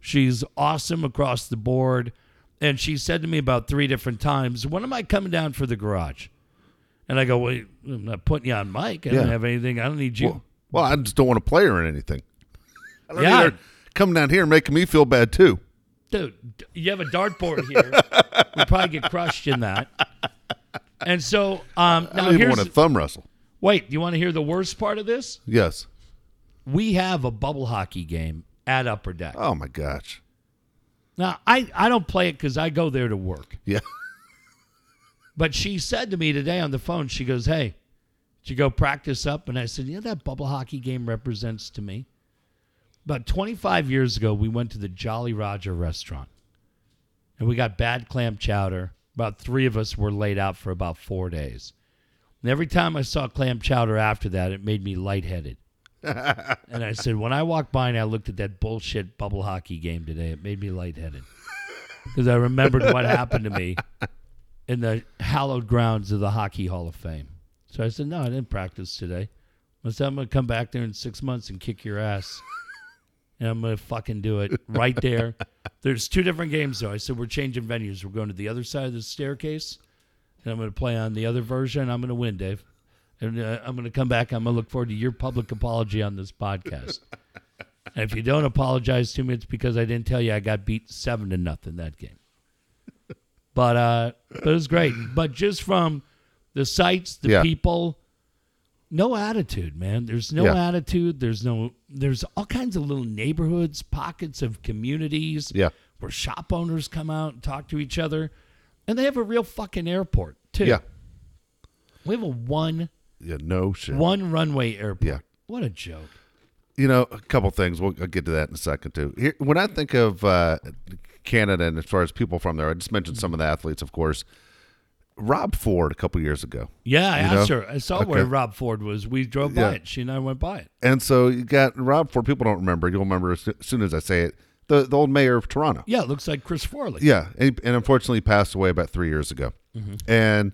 She's awesome across the board. And she said to me about three different times, when am I coming down for the garage? And I go, well, I'm not putting you on mic. I yeah. don't have anything. I don't need you. Well, well, I just don't want to play her in anything. I don't yeah. need her coming down here and making me feel bad, too. Dude, you have a dartboard here. We'll probably get crushed in that. And so, um, now I don't even want to thumb wrestle. Wait, do you want to hear the worst part of this? Yes. We have a bubble hockey game at Upper Deck. Oh, my gosh. Now, I, I don't play it because I go there to work. Yeah. But she said to me today on the phone, she goes, hey, did you go practice up? And I said, you know, that bubble hockey game represents to me About twenty-five years ago, we went to the Jolly Roger restaurant, and we got bad clam chowder. About three of us were laid out for about four days. And every time I saw clam chowder after that, it made me lightheaded. And I said, when I walked by and I looked at that bullshit bubble hockey game today, it made me lightheaded. Because I remembered what happened to me in the hallowed grounds of the Hockey Hall of Fame. So I said, no, I didn't practice today. I said, I'm going to come back there in six months and kick your ass. And I'm going to fucking do it right there. There's two different games, though. I said, we're changing venues. We're going to the other side of the staircase, and I'm going to play on the other version. I'm going to win, Dave. And uh, I'm going to come back. I'm going to look forward to your public apology on this podcast. And if you don't apologize to me, it's because I didn't tell you I got beat seven to nothing that game. But, uh, but it was great. But just from the sights, the yeah. people, no attitude, man. There's no yeah. attitude. There's no. There's all kinds of little neighborhoods, pockets of communities yeah. where shop owners come out and talk to each other. And they have a real fucking airport, too. Yeah. We have a one... Yeah, no shit. One runway airport. Yeah. What a joke. You know, a couple things. We'll I'll get to that in a second, too. Here, when I think of uh, Canada and as far as people from there, I just mentioned some of the athletes, of course. Rob Ford a couple years ago. Yeah, I asked know? her. I saw okay. where Rob Ford was. We drove by yeah. it. She and I went by it. And so you got Rob Ford. People don't remember. You'll remember as soon as I say it. The, the old mayor of Toronto. Yeah, it looks like Chris Farley. Yeah, and, and unfortunately he passed away about three years ago. Mm-hmm. And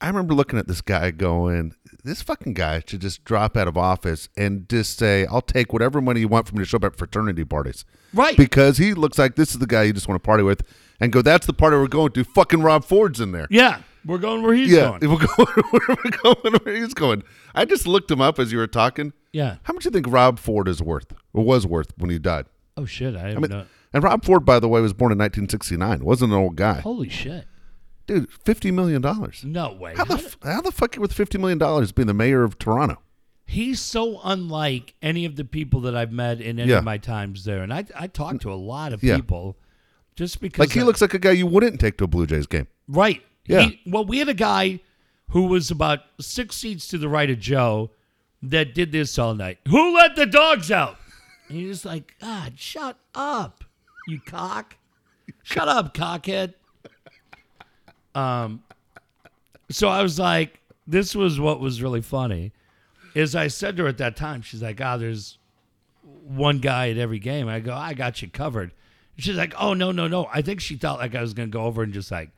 I remember looking at this guy going, this fucking guy should just drop out of office and just say, I'll take whatever money you want from me to show up at fraternity parties. Right. Because he looks like this is the guy you just want to party with and go, that's the party we're going to. Fucking Rob Ford's in there. Yeah. We're going where he's yeah, going. We're going where, we're going where he's going. I just looked him up as you were talking. Yeah. How much do you think Rob Ford is worth or was worth when he died? Oh, shit. I, I mean, not... And Rob Ford, by the way, was born in nineteen sixty-nine. Wasn't an old guy. Holy shit. Dude, fifty million dollars. No way. How the, f- how the fuck with fifty million dollars being the mayor of Toronto? He's so unlike any of the people that I've met in any yeah. of my times there. And I I talked to a lot of yeah. people just because. Like he I, looks like a guy you wouldn't take to a Blue Jays game. Right. Yeah. He, well, we had a guy who was about six seats to the right of Joe that did this all night. Who let the dogs out? And you're just like, God, shut up, you cock. Shut up, cockhead. Um, so I was like, this was what was really funny is I said to her at that time, she's like, ah, oh, there's one guy at every game. I go, I got you covered. And she's like, oh no, no, no. I think she thought like I was going to go over and just like,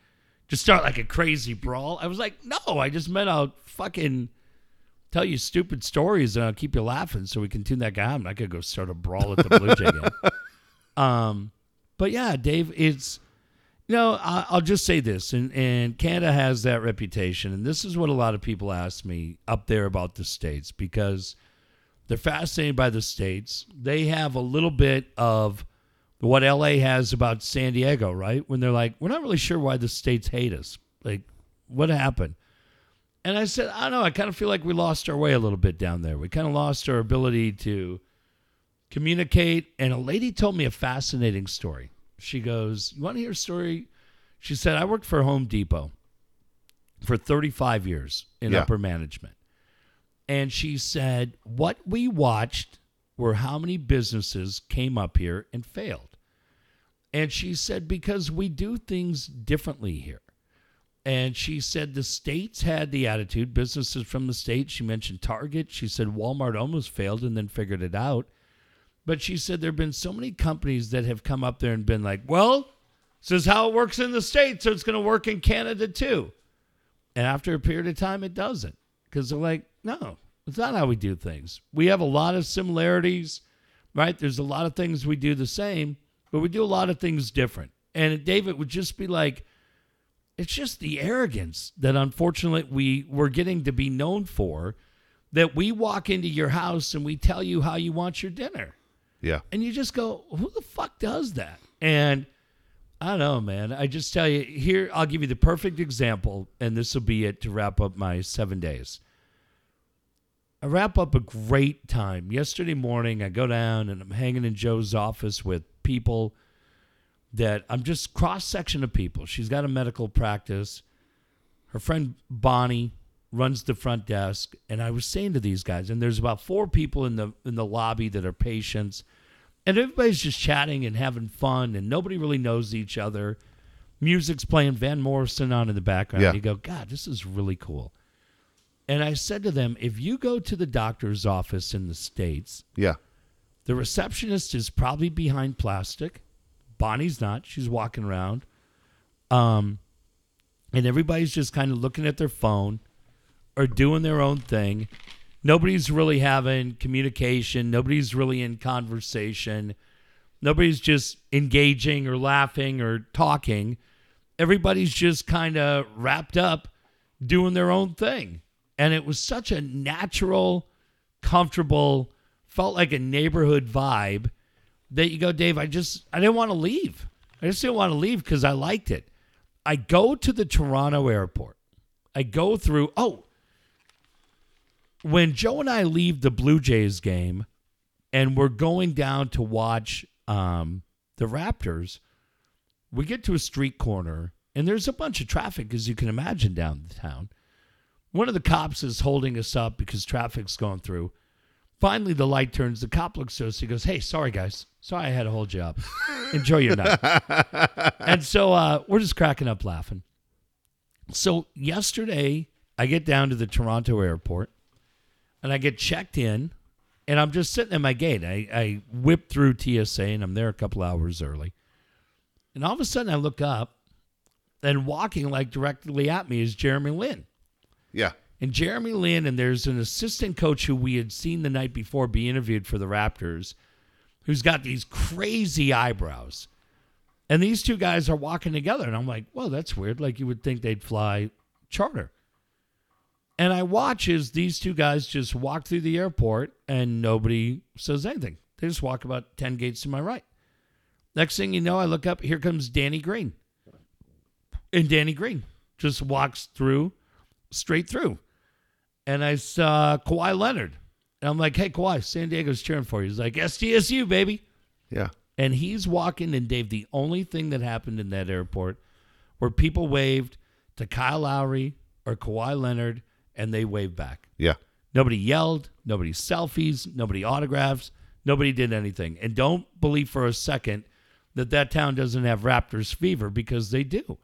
just start like a crazy brawl. I was like, no, I just meant I'll fucking tell you stupid stories and I'll keep you laughing so we can tune that guy out. I'm not going to go start a brawl at the Blue Jay game. Um, but yeah, Dave, it's, No, I'll just say this, and, and Canada has that reputation, and this is what a lot of people ask me up there about the States, because they're fascinated by the States. They have a little bit of what L A has about San Diego, right? When they're like, we're not really sure why the States hate us. Like, what happened? And I said, I don't know, I kind of feel like we lost our way a little bit down there. We kind of lost our ability to communicate, and a lady told me a fascinating story. She goes, you want to hear a story? She said, I worked for Home Depot for thirty-five years in yeah. upper management. And she said, what we watched were how many businesses came up here and failed. And she said, because we do things differently here. And she said the States had the attitude, businesses from the States. She mentioned Target. She said Walmart almost failed and then figured it out. But she said there have been so many companies that have come up there and been like, well, this is how it works in the States, so it's going to work in Canada too. And after a period of time, it doesn't. Because they're like, no, it's not how we do things. We have a lot of similarities, right? There's a lot of things we do the same, but we do a lot of things different. And David would just be like, it's just the arrogance that unfortunately we were getting to be known for, that we walk into your house and we tell you how you want your dinner. Yeah. And you just go, who the fuck does that? And I don't know, man. I just tell you, here, I'll give you the perfect example, and this will be it to wrap up my seven days. I wrap up a great time. Yesterday morning, I go down, and I'm hanging in Joe's office with people that I'm just cross-section of people. She's got a medical practice. Her friend Bonnie runs the front desk, and I was saying to these guys, and there's about four people in the in the lobby that are patients, And everybody's just chatting and having fun, and nobody really knows each other. Music's playing, Van Morrison on in the background. Yeah. You go, God, this is really cool. And I said to them, if you go to the doctor's office in the States, yeah, the receptionist is probably behind plastic. Bonnie's not. She's walking around. Um, and everybody's just kind of looking at their phone or doing their own thing. Nobody's really having communication. Nobody's really in conversation. Nobody's just engaging or laughing or talking. Everybody's just kind of wrapped up doing their own thing. And it was such a natural, comfortable, felt like a neighborhood vibe that you go, Dave, I just, I didn't want to leave. I just didn't want to leave because I liked it. I go to the Toronto airport. I go through, oh, when Joe and I leave the Blue Jays game and we're going down to watch um, the Raptors, we get to a street corner, and there's a bunch of traffic, as you can imagine, downtown. One of the cops is holding us up because traffic's going through. Finally, the light turns. The cop looks at us. He goes, hey, sorry, guys. Sorry I had to hold you up. Enjoy your night. And so uh, we're just cracking up laughing. So yesterday, I get down to the Toronto airport. And I get checked in, and I'm just sitting at my gate. I, I whip through T S A, and I'm there a couple hours early. And all of a sudden, I look up, and walking like directly at me is Jeremy Lin. Yeah. And Jeremy Lin, and there's an assistant coach who we had seen the night before be interviewed for the Raptors, who's got these crazy eyebrows. And these two guys are walking together, and I'm like, whoa, that's weird. Like, you would think they'd fly charter. And I watch as these two guys just walk through the airport and nobody says anything. They just walk about ten gates to my right. Next thing you know, I look up, here comes Danny Green. And Danny Green just walks through, straight through. And I saw Kawhi Leonard. And I'm like, hey, Kawhi, San Diego's cheering for you. He's like, S D S U, baby. Yeah. And he's walking, and Dave, the only thing that happened in that airport were people waved to Kyle Lowry or Kawhi Leonard, and they waved back. Yeah. Nobody yelled. Nobody selfies. Nobody autographs. Nobody did anything. And don't believe for a second that that town doesn't have Raptors fever, because they do.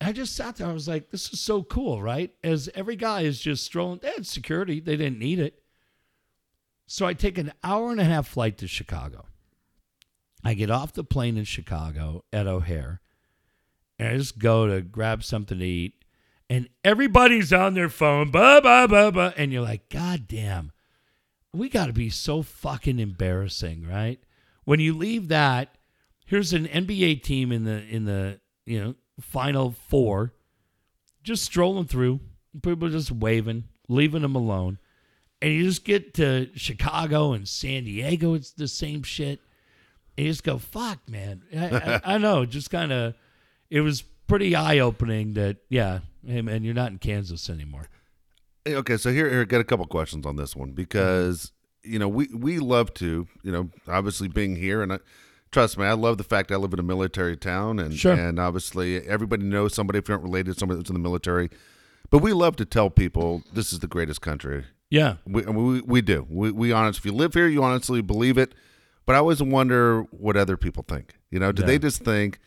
I just sat there. I was like, this is so cool, right? As every guy is just strolling. They had security. They didn't need it. So I take an hour and a half flight to Chicago. I get off the plane in Chicago at O'Hare, and I just go to grab something to eat. And everybody's on their phone, blah, blah, blah, blah. And you're like, God damn, we got to be so fucking embarrassing, right? When you leave that, here's an N B A team in the, in the you know, Final Four, just strolling through, people just waving, leaving them alone. And you just get to Chicago and San Diego, it's the same shit. And you just go, fuck, man. I, I, I know, just kind of, it was pretty eye-opening that, yeah, hey, man, you're not in Kansas anymore. Okay, so here, here I got a couple questions on this one because, mm-hmm. you know, we, we love to, you know, obviously being here, and I, trust me, I love the fact I live in a military town, and, sure. and obviously everybody knows somebody, if you're not related to somebody that's in the military, but we love to tell people this is the greatest country. Yeah. We we, we do. We, we honestly, if you live here, you honestly believe it, but I always wonder what other people think. You know, do yeah. they just think,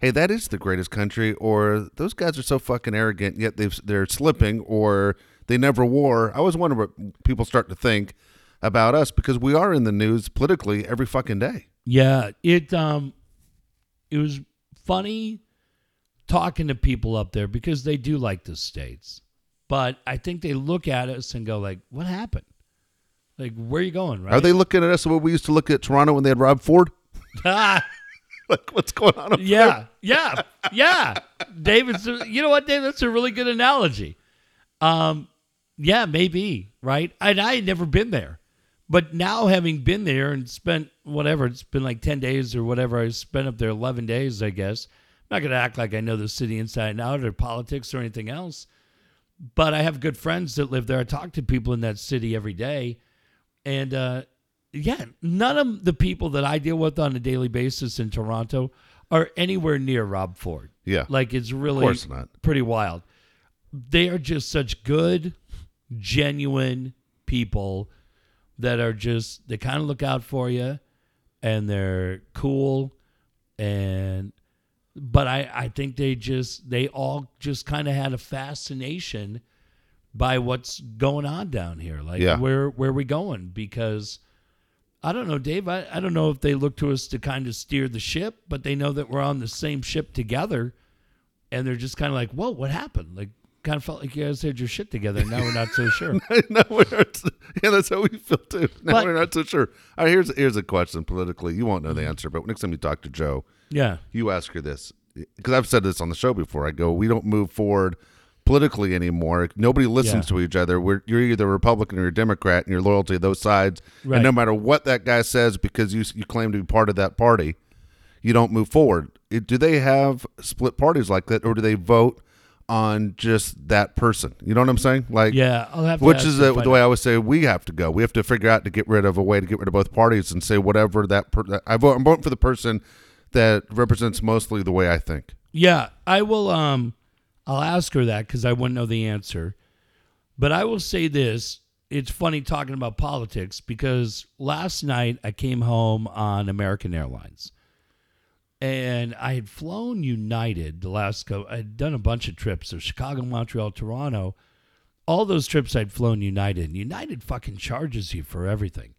hey, that is the greatest country, or those guys are so fucking arrogant, yet they've, they're slipping, or they never wore. I always wonder what people start to think about us, because we are in the news politically every fucking day. Yeah, it um, it was funny talking to people up there, because they do like the States. But I think they look at us and go like, what happened? Like, where are you going, right? Are they looking at us the way we used to look at Toronto when they had Rob Ford? Like, what's going on? Yeah, yeah, yeah. David's, you know what, Dave? That's a really good analogy. Um, yeah, maybe, right? And I had never been there. But now, having been there and spent whatever, it's been like ten days or whatever, I spent up there eleven days, I guess. I'm not going to act like I know the city inside and out or politics or anything else. But I have good friends that live there. I talk to people in that city every day. And, uh, yeah, none of the people that I deal with on a daily basis in Toronto are anywhere near Rob Ford. Yeah. Like, it's really pretty wild. They are just such good, genuine people that are just, they kind of look out for you. and they're cool, and but I, I think they just they all just kind of had a fascination by what's going on down here. Like yeah. where where are we going? Because I don't know, Dave, I, I don't know if they look to us to kind of steer the ship, but they know that we're on the same ship together, and they're just kind of like, whoa, what happened? Like, kind of felt like you guys had your shit together, and now we're not so sure. now we're not, yeah, that's how we feel, too. Now but, we're not so sure. All right, here's, here's a question politically. You won't know the answer, but next time you talk to Joe, yeah, you ask her this. Because I've said this on the show before. I go, we don't move forward politically anymore. Nobody listens yeah. to each other. We're, you're either Republican or you're Democrat, and your loyalty to those sides. Right. And no matter what that guy says, because you you claim to be part of that party, you don't move forward. It, do they have split parties like that, or do they vote on just that person? You know what I'm saying? Like, yeah, I'll have to which is the, the way I always say we have to go. We have to figure out to get rid of a way to get rid of both parties and say whatever that per- I vote. I'm voting for the person that represents mostly the way I think. Yeah, I will. Um. I'll ask her that because I wouldn't know the answer. But I will say this. It's funny talking about politics because last night I came home on American Airlines. And I had flown United the last couple. I had done a bunch of trips. There's Chicago, Montreal, Toronto. All those trips I'd flown United. And United fucking charges you for everything.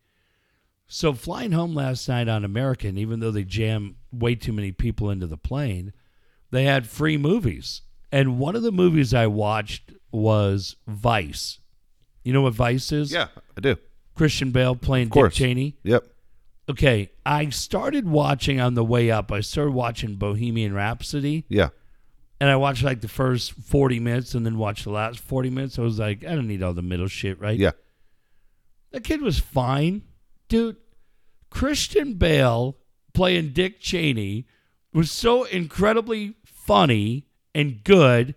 So flying home last night on American, even though they jam way too many people into the plane, they had free movies. And one of the movies I watched was Vice. You know what Vice is? Yeah, I do. Christian Bale playing Dick Cheney? Yep. Okay, I started watching on the way up. I started watching Bohemian Rhapsody. Yeah. And I watched like the first forty minutes and then watched the last forty minutes. I was like, I don't need all the middle shit, right? Yeah. The kid was fine. Dude, Christian Bale playing Dick Cheney was so incredibly funny and good.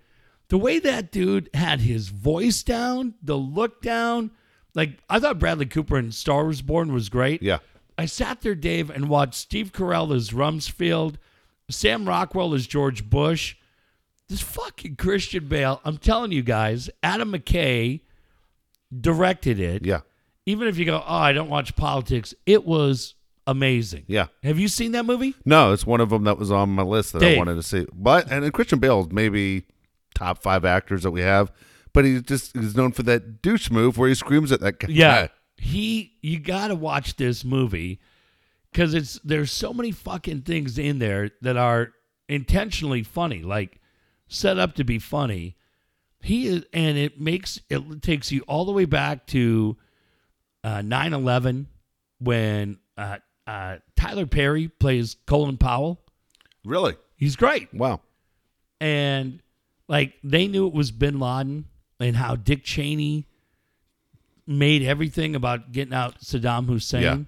The way that dude had his voice down, the look down, like I thought Bradley Cooper in Star Wars Born was great. Yeah. I sat there, Dave, and watched Steve Carell as Rumsfeld, Sam Rockwell as George Bush, this fucking Christian Bale. I'm telling you guys, Adam McKay directed it. Yeah. Even if you go, oh, I don't watch politics, it was amazing. Yeah. Have you seen that movie? No, it's one of them that was on my list that Dave. I wanted to see. But and Christian Bale's maybe top five actors that we have, but he just is known for that douche move where he screams at that guy. Yeah. He you got to watch this movie cuz it's there's so many fucking things in there that are intentionally funny, like set up to be funny. He is and it makes it takes you all the way back to uh nine eleven when uh Uh, Tyler Perry plays Colin Powell. Really? He's great. Wow. And like they knew it was bin Laden and how Dick Cheney made everything about getting out Saddam Hussein. Yeah.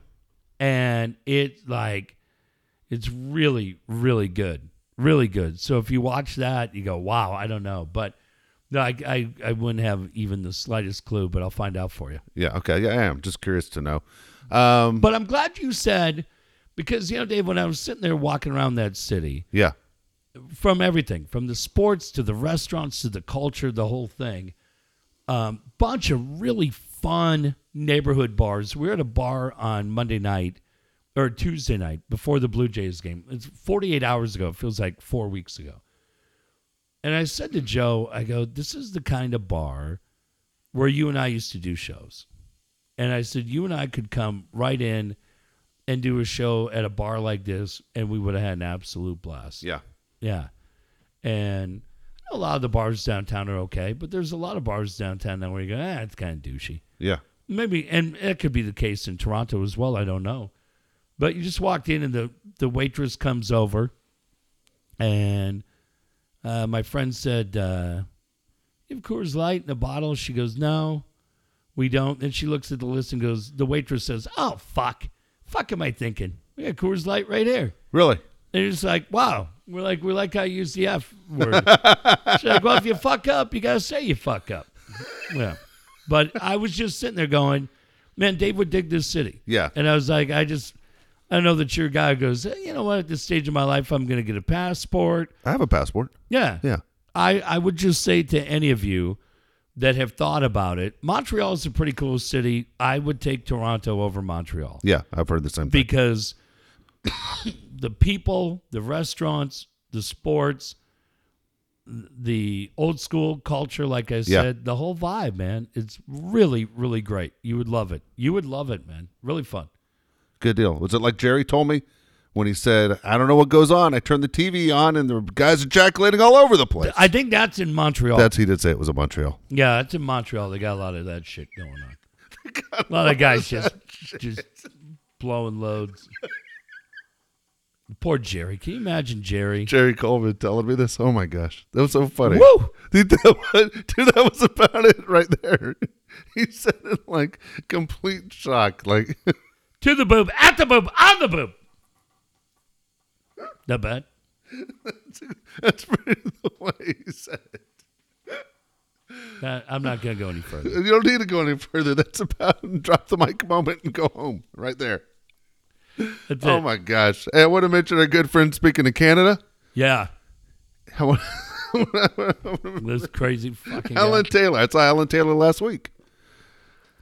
And it like, it's really, really good. Really good. So if you watch that, you go, wow, I don't know. But no, I, I, I wouldn't have even the slightest clue, but I'll find out for you. Yeah. Okay. Yeah. I am just curious to know. Um, but I'm glad you said, because, you know, Dave, when I was sitting there walking around that city, yeah, from everything, from the sports to the restaurants to the culture, the whole thing, um, bunch of really fun neighborhood bars. We were at a bar on Monday night or Tuesday night before the Blue Jays game. It's forty-eight hours ago. It feels like four weeks ago. And I said to Joe, I go, this is the kind of bar where you and I used to do shows. And I said, you and I could come right in and do a show at a bar like this, and we would have had an absolute blast. Yeah. Yeah. And a lot of the bars downtown are okay, but there's a lot of bars downtown now where you go, ah, it's kind of douchey. Yeah. Maybe, and it could be the case in Toronto as well. I don't know. But you just walked in, and the, the waitress comes over, and uh, my friend said, uh, you have Coors Light in a bottle? She goes, no. We don't. Then she looks at the list and goes, the waitress says, oh, fuck. Fuck am I thinking? We got Coors Light right here. Really? And you're just like, wow. We're like, we like how you use the F word. She's like, well, if you fuck up, you got to say you fuck up. Yeah. But I was just sitting there going, man, Dave would dig this city. Yeah. And I was like, I just, I know that your guy goes, hey, you know what? At this stage of my life, I'm going to get a passport. I have a passport. Yeah. Yeah. I, I would just say to any of you that have thought about it, Montreal is a pretty cool city. I would take Toronto over Montreal. Yeah, I've heard the same thing. Because the people, the restaurants, the sports, the old school culture, like I said, yeah. the whole vibe, man. It's really, really great. You would love it. You would love it, man. Really fun. Good deal. Was it like Jerry told me when he said, I don't know what goes on. I turned the T V on and the guys are ejaculating all over the place. I think that's in Montreal. That's he did say it was in Montreal. Yeah, it's in Montreal. They got a lot of that shit going on. A lot of guys just shit. just blowing loads. Poor Jerry. Can you imagine Jerry? Jerry Colvin telling me this. Oh, my gosh. That was so funny. Woo! Dude, that was, dude, that was about it right there. He said it like complete shock. Like to the boob, at the boob, on the boob. Not bad. That's, that's pretty the way he said it. I'm not going to go any further. You don't need to go any further. That's about drop the mic moment and go home right there. That's oh, it. My gosh. Hey, I want to mention our good friend speaking of Canada. Yeah. I want, I want, I want this crazy fucking Alan guy. Taylor. I saw Alan Taylor last week.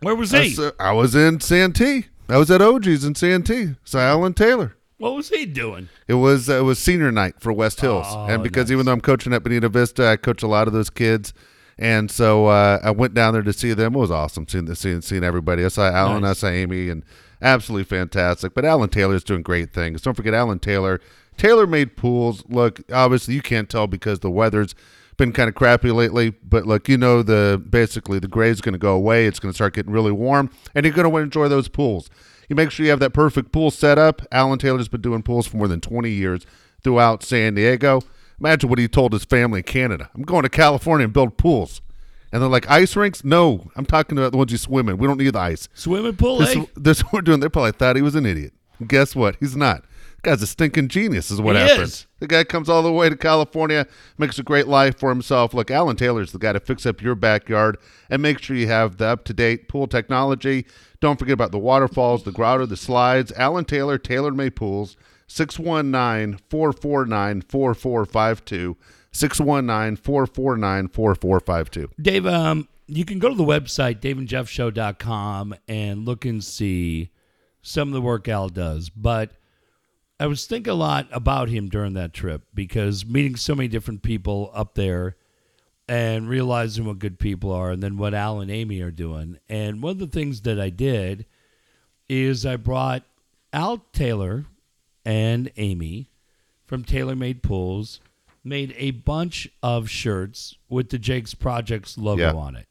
Where was he? I, saw, I was in Santee. I was at O G's in Santee. Saw Alan Taylor. What was he doing? It was uh, it was senior night for West Hills. Oh, and because nice. Even though I'm coaching at Bonita Vista, I coach a lot of those kids. And so uh, I went down there to see them. It was awesome seeing seeing, seeing everybody. I saw Alan, nice. I saw Amy, and absolutely fantastic. But Alan Taylor's doing great things. Don't forget Alan Taylor. Tailor-made pools. Look, obviously you can't tell because the weather's been kind of crappy lately. But look, you know the basically the gray's going to go away. It's going to start getting really warm, and you're going to enjoy those pools. You make sure you have that perfect pool set up. Alan Taylor's been doing pools for more than twenty years throughout San Diego. Imagine what he told his family in Canada. I'm going to California and build pools. And they're like, ice rinks? No, I'm talking about the ones you swim in. We don't need the ice. Swimming pool, this, eh? This we're doing. They probably thought he was an idiot. And guess what? He's not. The guy's a stinking genius is what he happens. Is. The guy comes all the way to California, makes a great life for himself. Look, Alan Taylor's the guy to fix up your backyard and make sure you have the up-to-date pool technology. Don't forget about the waterfalls, the grotto, the slides. Alan Taylor, tailor-made pools. six one nine, four four nine, four four five two. six one nine, four four nine, four four five two. Dave, um, you can go to the website, dave and jeff show dot com, and look and see some of the work Al does. But I was thinking a lot about him during that trip because meeting so many different people up there and realizing what good people are and then what Al and Amy are doing. And one of the things that I did is I brought Al Taylor and Amy from TaylorMade Pools, made a bunch of shirts with the Jake's Projects logo yeah. on it.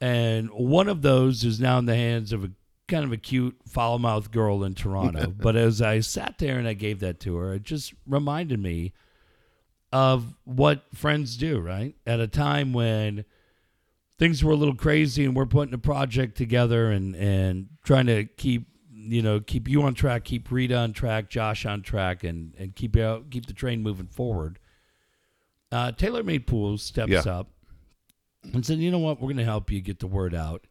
And one of those is now in the hands of a kind of a cute foul-mouthed girl in Toronto. But as I sat there and I gave that to her, it just reminded me of what friends do, right? At a time when things were a little crazy and we're putting a project together and, and trying to keep, you know, keep you on track, keep Rita on track, Josh on track, and, and keep out, keep the train moving forward. Uh, TaylorMade Pools steps yeah. up and said, you know what, we're going to help you get the word out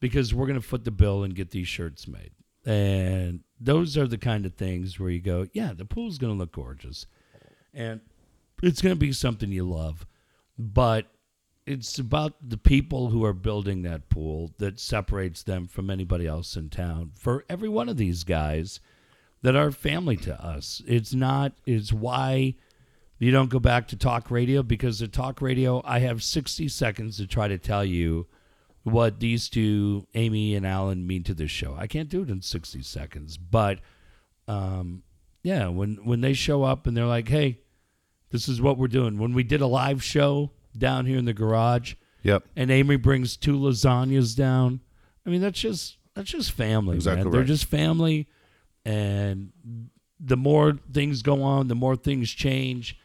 because we're going to foot the bill and get these shirts made. And those are the kind of things where you go, yeah, the pool's going to look gorgeous. And it's going to be something you love. But it's about the people who are building that pool that separates them from anybody else in town. For every one of these guys that are family to us, it's not, it's why you don't go back to talk radio, because at talk radio, I have sixty seconds to try to tell you what these two, Amy and Alan, mean to this show. I can't do it in sixty seconds, but um, yeah, when, when they show up and they're like, hey, this is what we're doing. When we did a live show down here in the garage, yep. and Amy brings two lasagnas down. I mean, that's just that's just family, exactly man. Right. They're just family, and the more things go on, the more things change.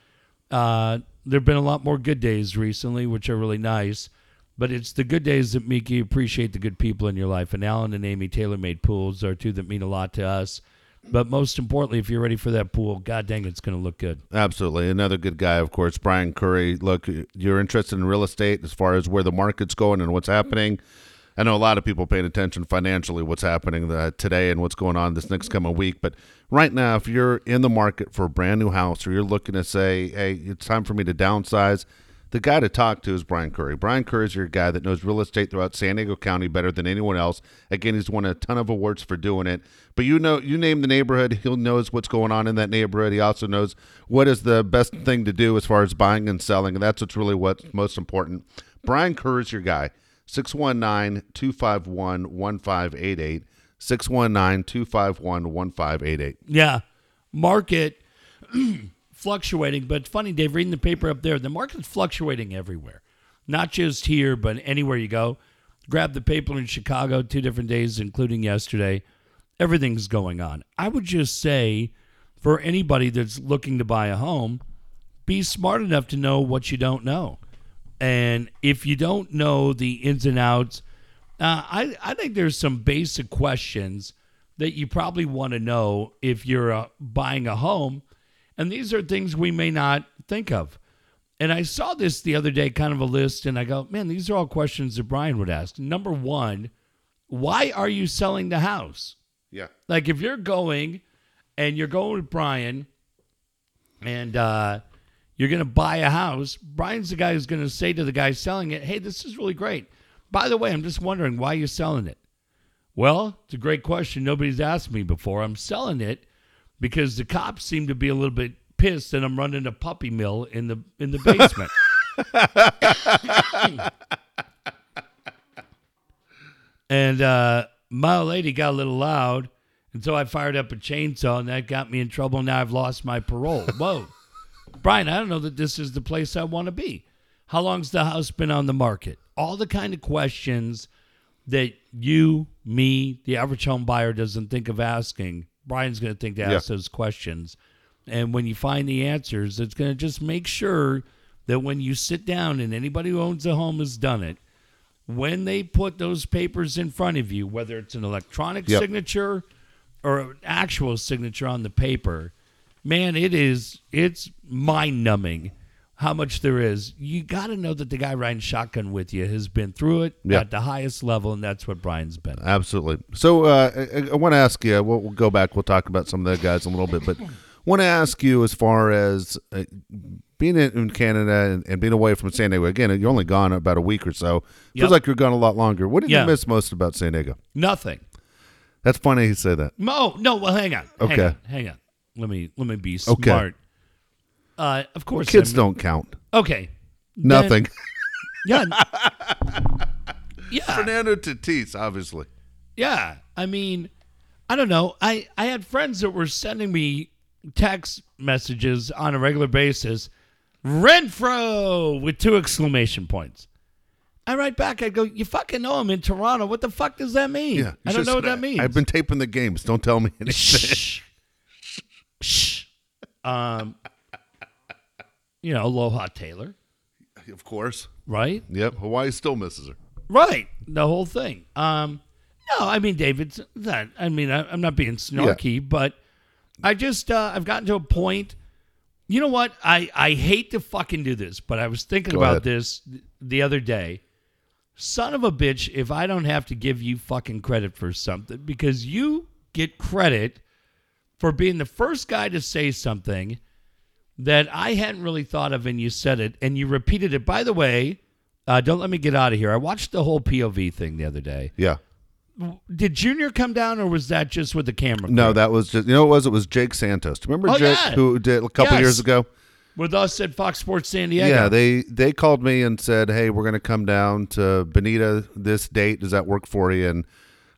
Uh, there have been a lot more good days recently, which are really nice, but it's the good days that make you appreciate the good people in your life, and Alan and Amy, TaylorMade Pools, are two that mean a lot to us. But most importantly, if you're ready for that pool, god dang, it's going to look good. Absolutely. Another good guy, of course, Brian Curry. Look, you're interested in real estate as far as where the market's going and what's happening. I know a lot of people paying attention financially what's happening today and what's going on this next coming week. But right now, if you're in the market for a brand new house or you're looking to say, hey, it's time for me to downsize, the guy to talk to is Brian Curry. Brian Curry is your guy that knows real estate throughout San Diego County better than anyone else. Again, he's won a ton of awards for doing it. But you know, you name the neighborhood, he knows what's going on in that neighborhood. He also knows what is the best thing to do as far as buying and selling, and that's what's really what's most important. Brian Curry is your guy. six one nine, two five one, one five eight eight. six one nine, two five one, one five eight eight. Yeah. Market fluctuating, but funny, Dave, reading the paper up there, the market's fluctuating everywhere, not just here, but anywhere you go. Grab the paper in Chicago two different days, including yesterday. Everything's going on. I would just say for anybody that's looking to buy a home, be smart enough to know what you don't know. And if you don't know the ins and outs, uh, I, I think there's some basic questions that you probably want to know if you're uh, buying a home. And these are things we may not think of. And I saw this the other day, kind of a list, and I go, man, these are all questions that Brian would ask. Number one, why are you selling the house? Yeah. Like if you're going and you're going with Brian and uh, you're going to buy a house, Brian's the guy who's going to say to the guy selling it, hey, this is really great. By the way, I'm just wondering why you're selling it. Well, it's a great question. Nobody's asked me before. I'm selling it because the cops seem to be a little bit pissed that I'm running a puppy mill in the in the basement. And uh, my old lady got a little loud, and so I fired up a chainsaw, and that got me in trouble. Now I've lost my parole. Whoa. Brian, I don't know that this is the place I want to be. How long's the house been on the market? All the kind of questions that you, me, the average home buyer doesn't think of asking. Brian's going to think to ask yeah. those questions. And when you find the answers, it's going to just make sure that when you sit down, and anybody who owns a home has done it, when they put those papers in front of you, whether it's an electronic yep. signature or an actual signature on the paper, man, it is, it's mind-numbing how much there is. You got to know that the guy riding shotgun with you has been through it yep. at the highest level, and that's what Brian's been. Absolutely. So uh, I, I want to ask you, we'll, we'll go back, we'll talk about some of the guys in a little bit, but want to ask you as far as uh, being in Canada and, and being away from San Diego. Again, you're only gone about a week or so. Feels yep. like you're gone a lot longer. What did yeah. you miss most about San Diego? Nothing. That's funny he said that. No, no, well, hang on. Okay. Hang on. Hang on. Let me, let me be smart. Okay. Uh, of course, kids I mean, don't count. Okay, nothing. Then, yeah, yeah. Fernando Tatis, obviously. Yeah, I mean, I don't know. I, I had friends that were sending me text messages on a regular basis. Renfro with two exclamation points. I write back. I go, you fucking know I'm in Toronto. What the fuck does that mean? Yeah, I don't know what I, that means. I've been taping the games. Don't tell me anything. Shh. Shh. Um. You know, Aloha Taylor. Of course. Right? Yep. Hawaii still misses her. Right. The whole thing. Um, no, I mean, David's that. I mean, I, I'm not being snarky, yeah. but I just, uh, I've gotten to a point. You know what? I, I hate to fucking do this, but I was thinking Go about ahead. this the other day. Son of a bitch, if I don't have to give you fucking credit for something, because you get credit for being the first guy to say something that I hadn't really thought of, and you said it, and you repeated it. By the way, uh, don't let me get out of here. I watched the whole P O V thing the other day. Yeah. Did Junior come down, or was that just with the camera? No, crew? that was just, you know what it was? It was Jake Santos. Remember oh, Jake, yeah. who did a couple yes. years ago? With us at Fox Sports San Diego. Yeah, they, they called me and said, hey, we're going to come down to Bonita this date. Does that work for you? And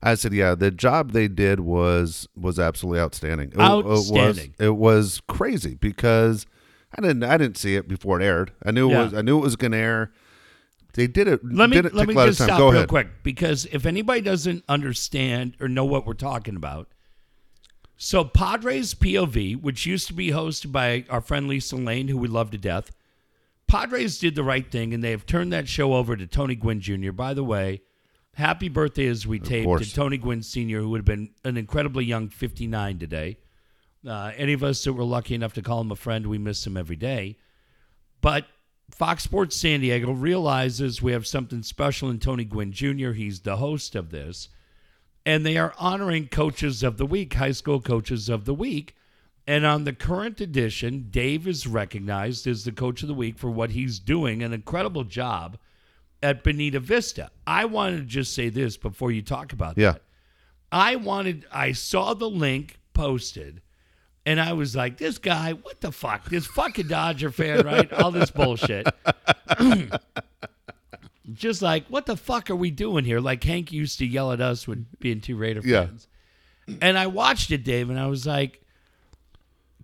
I said, yeah, the job they did was was absolutely outstanding. It, outstanding. It was, it was crazy because I didn't I didn't see it before it aired. I knew it yeah. was I knew it was going to air. They did it. Let me did it let me just stop Go real ahead. quick, because if anybody doesn't understand or know what we're talking about, so Padres P O V, which used to be hosted by our friend Lisa Lane, who we love to death, Padres did the right thing, and they have turned that show over to Tony Gwynn Junior By the way, happy birthday as we tape to Tony Gwynn Senior, who would have been an incredibly young fifty-nine today. Uh, any of us that were lucky enough to call him a friend, we miss him every day. But Fox Sports San Diego realizes we have something special in Tony Gwynn Junior He's the host of this. And they are honoring coaches of the week, high school coaches of the week. And on the current edition, Dave is recognized as the Coach of the Week for what he's doing, an incredible job at Bonita Vista. I wanted to just say this before you talk about yeah. that. I wanted, I saw the link posted, and I was like, this guy, what the fuck? This fucking Dodger fan, right? All this bullshit. Just like, what the fuck are we doing here? Like Hank used to yell at us when being two Raider fans. Yeah. And I watched it, Dave, and I was like,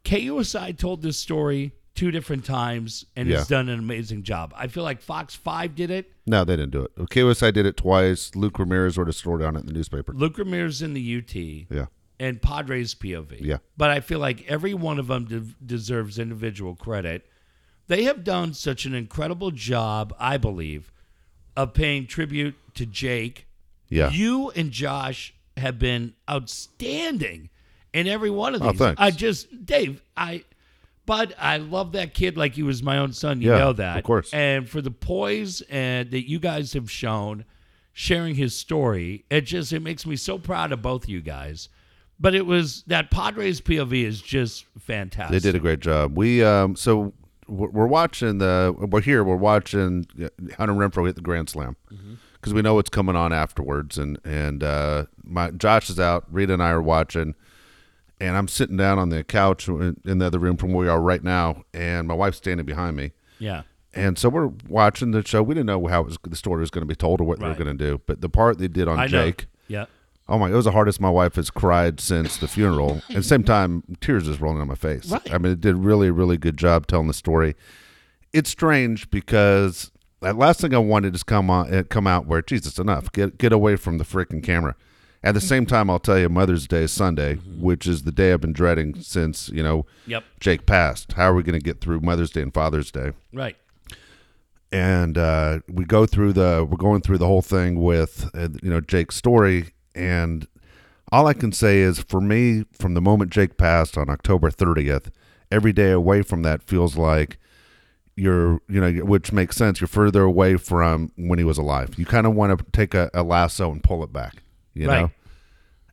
K U S I told this story two different times and yeah. has done an amazing job. I feel like Fox five did it. No, they didn't do it. K U S I did it twice. Luke Ramirez wrote a story on it in the newspaper. Luke Ramirez in the U T. Yeah. And Padres P O V. Yeah. But I feel like every one of them de- deserves individual credit. They have done such an incredible job, I believe, of paying tribute to Jake. Yeah. You and Josh have been outstanding. And every one of these, oh, I just, Dave, I, Bud, I love that kid like he was my own son. You yeah, know that. Of course. And for the poise and that you guys have shown sharing his story, it just, it makes me so proud of both you guys. But it was, that Padres P O V is just fantastic. They did a great job. We, um, so we're watching the, we're here, we're watching Hunter Renfroe hit the Grand Slam. Mm-hmm. Because we know what's coming on afterwards. And, and uh, my Josh is out, Rita and I are watching. And I'm sitting down on the couch in the other room from where we are right now, and my wife's standing behind me. Yeah. And so we're watching the show. We didn't know how it was, the story was going to be told or what right. they were going to do, but the part they did on I Jake, know. yeah. Oh my, it was the hardest my wife has cried since the funeral. And at the same time, tears is rolling on my face. Right. I mean, it did really, really good job telling the story. It's strange because that last thing I wanted is come on, come out where Jesus enough, get get away from the freaking camera. At the same time, I'll tell you, Mother's Day is Sunday, mm-hmm. which is the day I've been dreading since, you know, yep. Jake passed. How are we going to get through Mother's Day and Father's Day? Right. And uh, we go through the, we're going through the whole thing with, uh, you know, Jake's story. And all I can say is for me, from the moment Jake passed on October thirtieth, every day away from that feels like you're, you know, which makes sense. You're further away from when he was alive. You kind of want to take a, a lasso and pull it back. You right. know,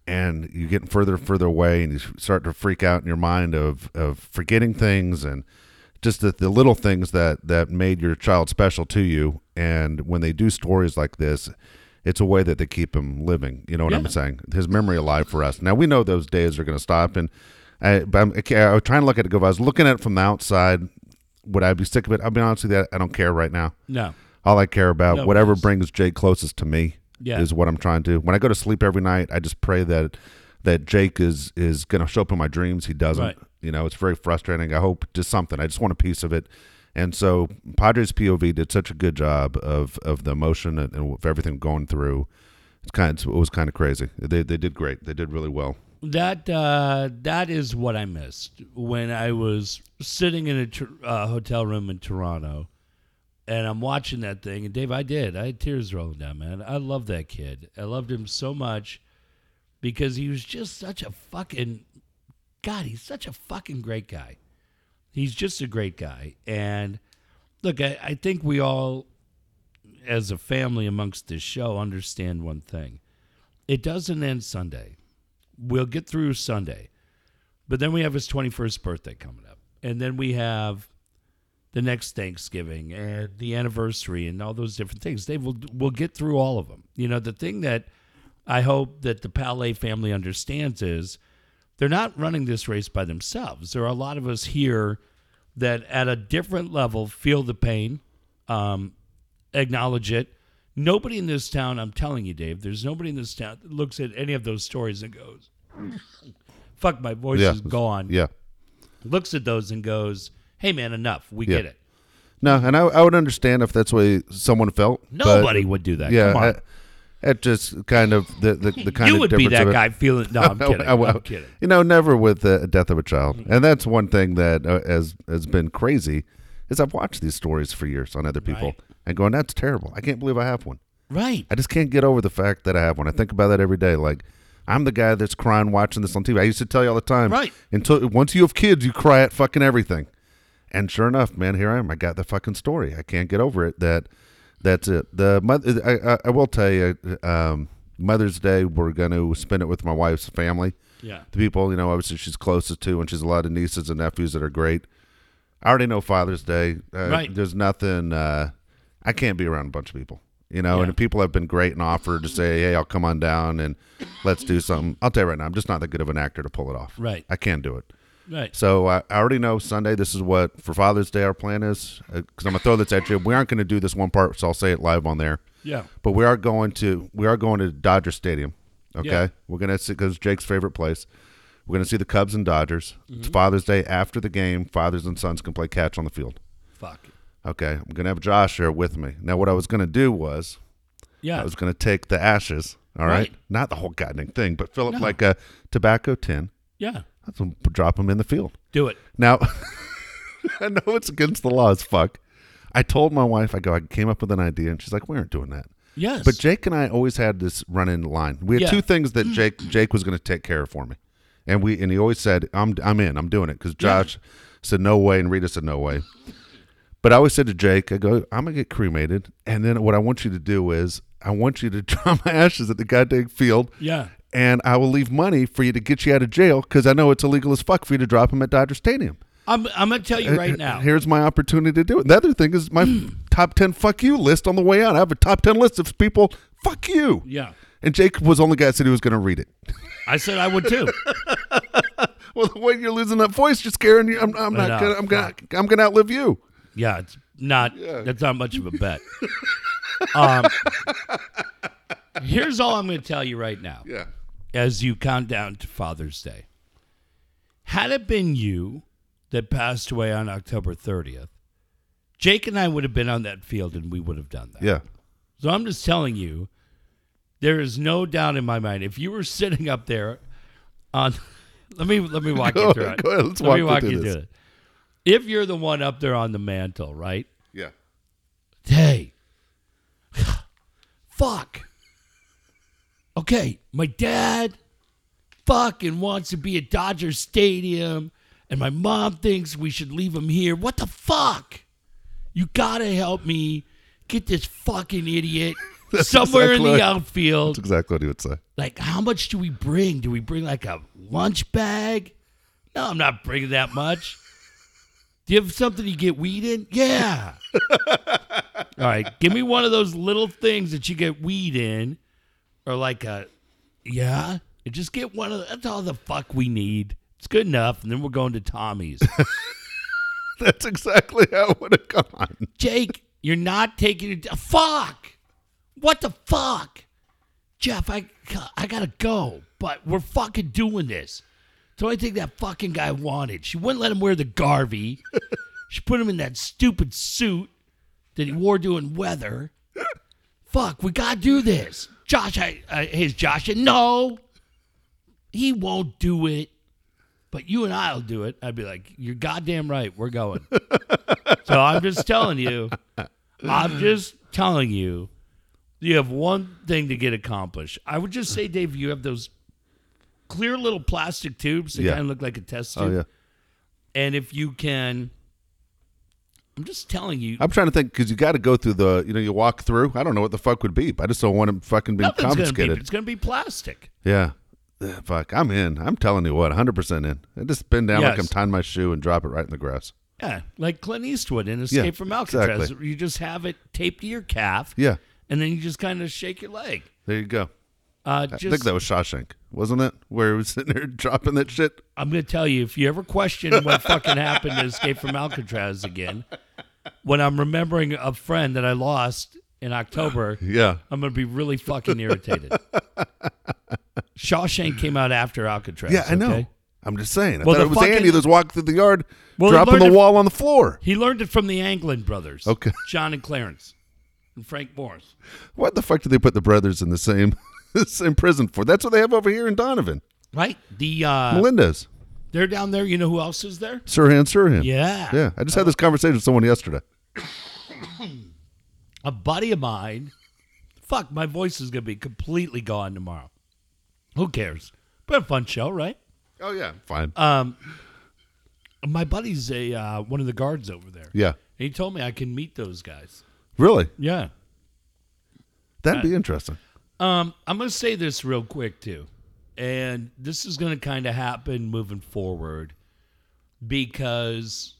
and you're getting further and further away, and you start to freak out in your mind of, of forgetting things and just the, the little things that, that made your child special to you. And when they do stories like this, it's a way that they keep him living. You know what yeah. I'm saying? His memory alive for us. Now, we know those days are going to stop. And I, but I'm, I was trying to look at it. If I was looking at it from the outside, would I be sick of it? I'll be honest with you, I don't care right now. No. All I care about, no, whatever brings Jay closest to me. Yeah. Is what I'm trying to. When I go to sleep every night, I just pray that that Jake is is going to show up in my dreams. He doesn't. Right. You know, it's very frustrating. I hope just something. I just want a piece of it. And so Padres P O V did such a good job of, of the emotion and, and of everything going through. It's kind of, it was kind of crazy. They they did great. They did really well. That uh, that is what I missed when I was sitting in a tr- uh, hotel room in Toronto. And I'm watching that thing. And, Dave, I did. I had tears rolling down, man. I love that kid. I loved him so much because he was just such a fucking – God, he's such a fucking great guy. He's just a great guy. And, look, I, I think we all, as a family amongst this show, understand one thing. It doesn't end Sunday. We'll get through Sunday. But then we have his twenty-first birthday coming up. And then we have – the next Thanksgiving and the anniversary and all those different things. They will we'll get through all of them. You know, the thing that I hope that the Palais family understands is they're not running this race by themselves. There are a lot of us here that at a different level feel the pain, um, acknowledge it. Nobody in this town, I'm telling you, Dave, there's nobody in this town that looks at any of those stories and goes, fuck, my voice yeah. is gone. Yeah. Looks at those and goes, hey, man, enough. We yeah. get it. No, and I, I would understand if that's the way someone felt. Nobody but, would do that. Yeah, Come on. I, it just kind of the, the, the kind you of difference. You would be that guy feeling. No, I'm kidding. I, I, I'm kidding. You know, never with the death of a child. And that's one thing that uh, has, has been crazy is I've watched these stories for years on other people right. and going, that's terrible. I can't believe I have one. Right. I just can't get over the fact that I have one. I think about that every day. Like, I'm the guy that's crying watching this on T V. I used to tell you all the time. Right. Until once you have kids, you cry at fucking everything. And sure enough, man, here I am. I got the fucking story. I can't get over it. That, that's it. The mother. I, I, I will tell you. Um, Mother's Day, we're going to spend it with my wife's family. Yeah. The people, you know, obviously she's closest to, and she's a lot of nieces and nephews that are great. I already know Father's Day. Uh, right. There's nothing, uh, I can't be around a bunch of people, you know, yeah. and people have been great and offered to say, hey, I'll come on down and let's do something. I'll tell you right now, I'm just not that good of an actor to pull it off. Right. I can't do it. Right. So I, I already know Sunday, this is what, for Father's Day, our plan is, because uh, I'm going to throw this at you. We aren't going to do this one part, so I'll say it live on there. Yeah. But we are going to, we are going to Dodger Stadium. Okay. Yeah. We're going to see, because Jake's favorite place. We're going to see the Cubs and Dodgers. Mm-hmm. It's Father's Day. After the game, fathers and sons can play catch on the field. Fuck. Okay. I'm going to have Josh here with me. Now, what I was going to do was, yeah, I was going to take the ashes. All right. right. Not the whole goddamn thing, but fill up no. like a tobacco tin. Yeah. Let's drop them in the field. Do it. Now, I know it's against the law as fuck. I told my wife, I go, I came up with an idea, and she's like, we aren't doing that. Yes. But Jake and I always had this run-in line. We had yeah. two things that Jake Jake was going to take care of for me. And we and he always said, I'm I'm in, I'm doing it. Because Josh yeah. said no way and Rita said no way. But I always said to Jake, I go, I'm going to get cremated. And then what I want you to do is I want you to drop my ashes at the goddamn field. Yeah. And I will leave money for you to get you out of jail because I know it's illegal as fuck for you to drop them at Dodger Stadium. I'm I'm going to tell you right now. Here's my opportunity to do it. The other thing is my mm. top ten fuck you list on the way out. I have a top ten list of people, fuck you. Yeah. And Jake was the only guy that said he was going to read it. I said I would too. Well, the way you're losing that voice, you're scaring you. I'm, I'm not no, gonna, I'm gonna, I'm gonna outlive you. Yeah, it's not. Yeah. That's not much of a bet. um, here's all I'm going to tell you right now. Yeah. As you count down to Father's Day, had it been you that passed away on October thirtieth, Jake and I would have been on that field and we would have done that. Yeah. So I'm just telling you. There is no doubt in my mind. If you were sitting up there on let me let me walk go, you through it. Go ahead, let's let walk me walk you through it. If you're the one up there on the mantle, right? Yeah. Hey. Fuck. Okay, my dad fucking wants to be at Dodger Stadium and my mom thinks we should leave him here. What the fuck? You gotta help me get this fucking idiot. That's somewhere exactly in the outfield. That's exactly what he would say. Like, how much do we bring? Do we bring like a lunch bag? No, I'm not bringing that much. Do you have something you get weed in? Yeah. All right, give me one of those little things that you get weed in, or like a, yeah, and just get one of the, that's all the fuck we need. It's good enough, and then we're going to Tommy's. That's exactly how it would have gone. Jake, you're not taking it. Fuck. What the fuck? Jeff, I, I gotta go, but we're fucking doing this. So I think that fucking guy wanted. She wouldn't let him wear the Garvey. She put him in that stupid suit that he wore doing weather. Fuck, we gotta do this. Josh, I, I here's Josh. No, he won't do it, but you and I will do it. I'd be like, you're goddamn right, we're going. So I'm just telling you, I'm just telling you, you have one thing to get accomplished. I would just say, Dave, you have those clear little plastic tubes that yeah. kind of look like a test tube. Oh, yeah. And if you can, I'm just telling you. I'm trying to think because you got to go through the, you know, you walk through. I don't know what the fuck would beep. I just don't want to fucking be confiscated. It's going to be plastic. Yeah. Ugh, fuck, I'm in. I'm telling you what, one hundred percent in. I just bend down yes. like I'm tying my shoe and drop it right in the grass. Yeah, like Clint Eastwood in Escape yeah, from Alcatraz. Exactly. You just have it taped to your calf. Yeah. And then you just kind of shake your leg. There you go. Uh, just, I think that was Shawshank, wasn't it? Where he was sitting there dropping that shit. I'm going to tell you, if you ever question what fucking happened to Escape from Alcatraz again, when I'm remembering a friend that I lost in October, yeah, I'm going to be really fucking irritated. Shawshank came out after Alcatraz. Yeah, I know. Okay? I'm just saying. I well, thought it was fucking Andy that's walked through the yard, well, dropping the wall it, on the floor. He learned it from the Anglin brothers, okay, John and Clarence. And Frank Morris. What the fuck did they put the brothers in the same the same prison for? That's what they have over here in Donovan. Right? The uh, Melinda's. They're down there. You know who else is there? Sirhan Sirhan. Yeah. Yeah. I just uh, had this conversation with someone yesterday. A buddy of mine. Fuck, my voice is going to be completely gone tomorrow. Who cares? But a fun show, right? Oh, yeah. Fine. Um, my buddy's a uh, one of the guards over there. Yeah. And he told me I can meet those guys. Really? Yeah. That'd be interesting. Um, I'm going to say this real quick, too. And this is going to kind of happen moving forward because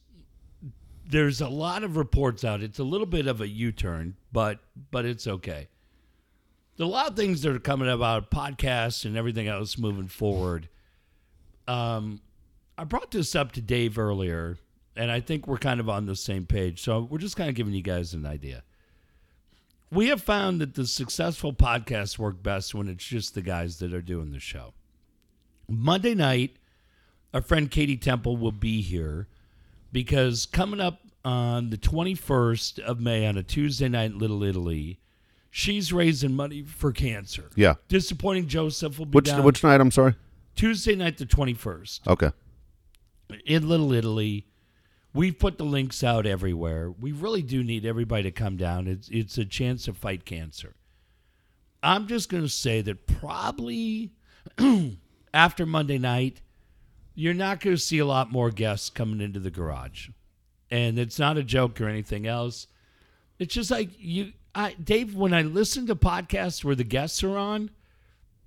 there's a lot of reports out. It's a little bit of a U-turn, but but it's okay. There's a lot of things that are coming about podcasts and everything else moving forward. Um, I brought this up to Dave earlier, and I think we're kind of on the same page. So we're just kind of giving you guys an idea. We have found that the successful podcasts work best when it's just the guys that are doing the show. Monday night, our friend Katie Temple will be here because coming up on the twenty-first of May on a Tuesday night in Little Italy, she's raising money for cancer. Yeah. Disappointing Joseph will be which, down. Which night, I'm sorry? Tuesday night the twenty-first. Okay. In Little Italy. We've put the links out everywhere. We really do need everybody to come down. It's it's a chance to fight cancer. I'm just going to say that probably after Monday night, you're not going to see a lot more guests coming into the garage. And it's not a joke or anything else. It's just like, you, I, Dave, when I listen to podcasts where the guests are on,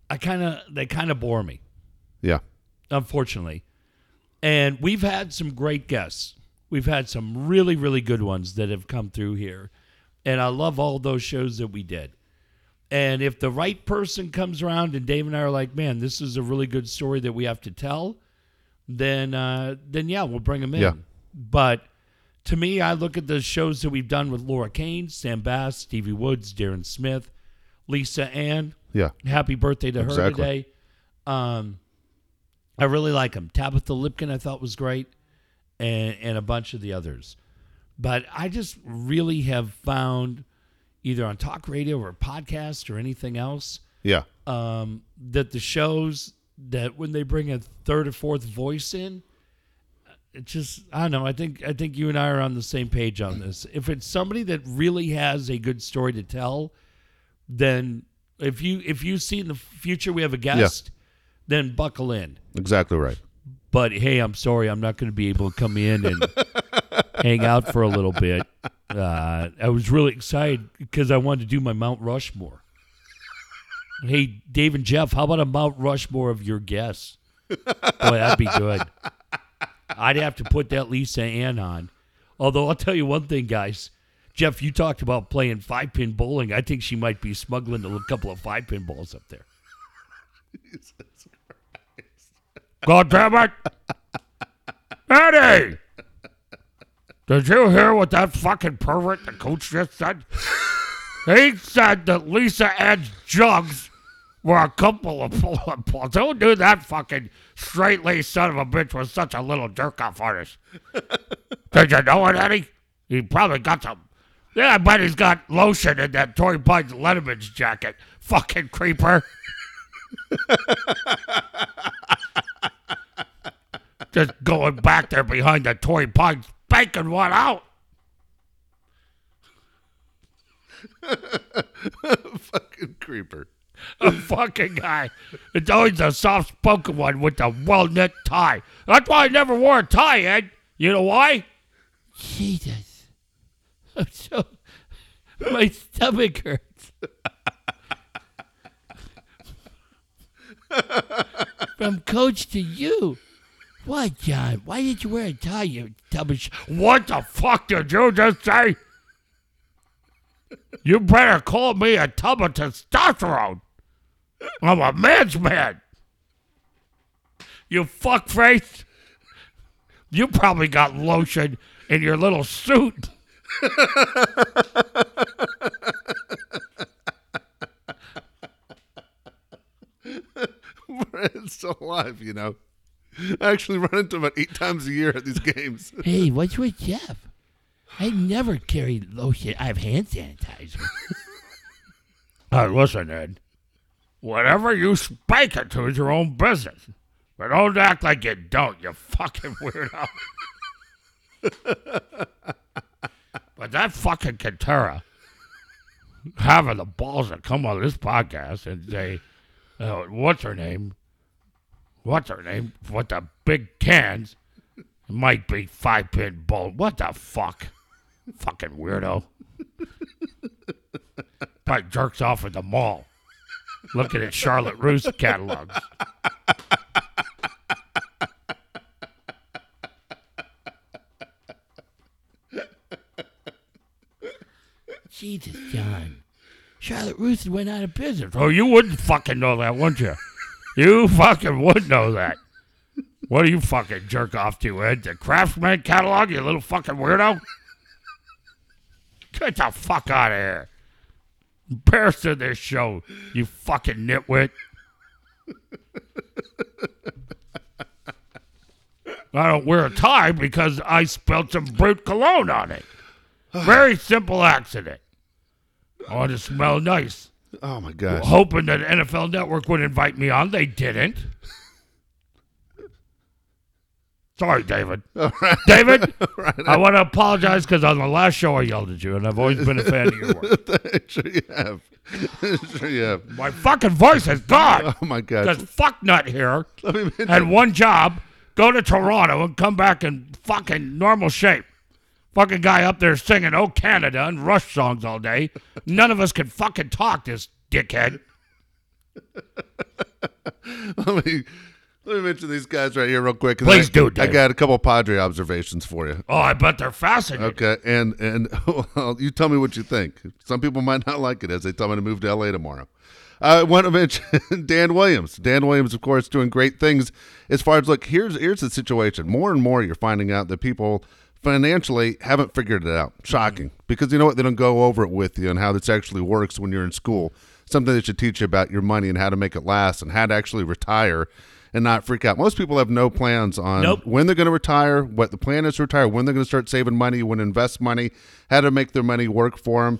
I kind of they kind of bore me. Yeah. Unfortunately. And we've had some great guests. We've had some really, really good ones that have come through here. And I love all those shows that we did. And if the right person comes around and Dave and I are like, man, this is a really good story that we have to tell, then, uh, then yeah, we'll bring them in. Yeah. But to me, I look at the shows that we've done with Laura Kane, Sam Bass, Stevie Woods, Darren Smith, Lisa Ann. Yeah. Happy birthday to exactly. her today. Um, I really like them. Tabitha Lipkin I thought was great. And, and a bunch of the others. But I just really have found, either on talk radio or podcast or anything else, yeah, um, that the shows, that when they bring a third or fourth voice in, it just, I don't know, I think I think you and I are on the same page on this. If it's somebody that really has a good story to tell, then if you, if you see in the future we have a guest, yeah. then buckle in. Exactly right. But, hey, I'm sorry, I'm not going to be able to come in and hang out for a little bit. Uh, I was really excited because I wanted to do my Mount Rushmore. Hey, Dave and Jeff, how about a Mount Rushmore of your guests? Boy, that'd be good. I'd have to put that Lisa Ann on. Although I'll tell you one thing, guys. Jeff, you talked about playing five-pin bowling. I think she might be smuggling a couple of five-pin balls up there. Jesus. God damn it! Eddie! Did you hear what that fucking pervert the coach just said? He said that Lisa Ann's jugs were a couple of pulling balls. Who knew that fucking straight-laced son of a bitch was such a little jerk-off artist? Did you know it, Eddie? He probably got some. Yeah, I bet he's got lotion in that Torrey Pines Letterman's jacket. Fucking creeper. Just going back there behind the toy pond, spanking one out. Fucking creeper. A fucking guy. It's always a soft-spoken one with a well-knit tie. That's why I never wore a tie, Ed. You know why? Jesus. I'm so... My stomach hurts. From coach to you. What, John? Why did you wear a tie, you dumb sh- What the fuck did you just say? You better call me a tub of testosterone. I'm a man's man. You fuckface. You probably got lotion in your little suit. It's still alive, you know. I actually run into him about eight times a year at these games. Hey, what's with Jeff? I never carry lotion. I have hand sanitizer. All right, listen, Ed. Whatever you spike it to is your own business. But don't act like you don't, you fucking weirdo. But that fucking Katera having the balls to come on this podcast and say, uh, what's her name? What's her name? What the big cans? It might be five-pin bowl. What the fuck? Fucking weirdo. Probably jerks off at the mall. looking at Charlotte Russe catalogs. Jesus, John. Charlotte Russe went out of business. Oh, you wouldn't fucking know that, wouldn't you? You fucking would know that. What do you fucking jerk off to, Ed? The Craftsman catalog, you little fucking weirdo? Get the fuck out of here. Embarrassed of this show, you fucking nitwit. I don't wear a tie because I spilled some brute cologne on it. Very simple accident. I want to smell nice. Oh, my gosh. Hoping that N F L Network would invite me on. They didn't. Sorry, David. All right. David, all right. I want to apologize because on the last show I yelled at you, and I've always been a fan of your work. Sure you have. Sure you have. My fucking voice is gone. Oh, my God. Because fuck nut here had one job, go to Toronto and come back in fucking normal shape. Fucking guy up there singing "Oh Canada" and Rush songs all day. None of us can fucking talk, this dickhead. Let me... Let me mention these guys right here real quick. Please I, do, Dave. I got a couple of Padre observations for you. Oh, I bet they're fascinating. Okay, and, and well, you tell me what you think. Some people might not like it as they tell me to move to L A tomorrow. I want to mention Dan Williams. Dan Williams, of course, doing great things as far as, look, here's, here's the situation. More and more you're finding out that people financially haven't figured it out. Shocking. Mm-hmm. Because you know what? They don't go over it with you and how this actually works when you're in school. Something that should teach you about your money and how to make it last and how to actually retire and not freak out. Most people have no plans on nope. when they're going to retire, what the plan is to retire, when they're going to start saving money, when to invest money, how to make their money work for them.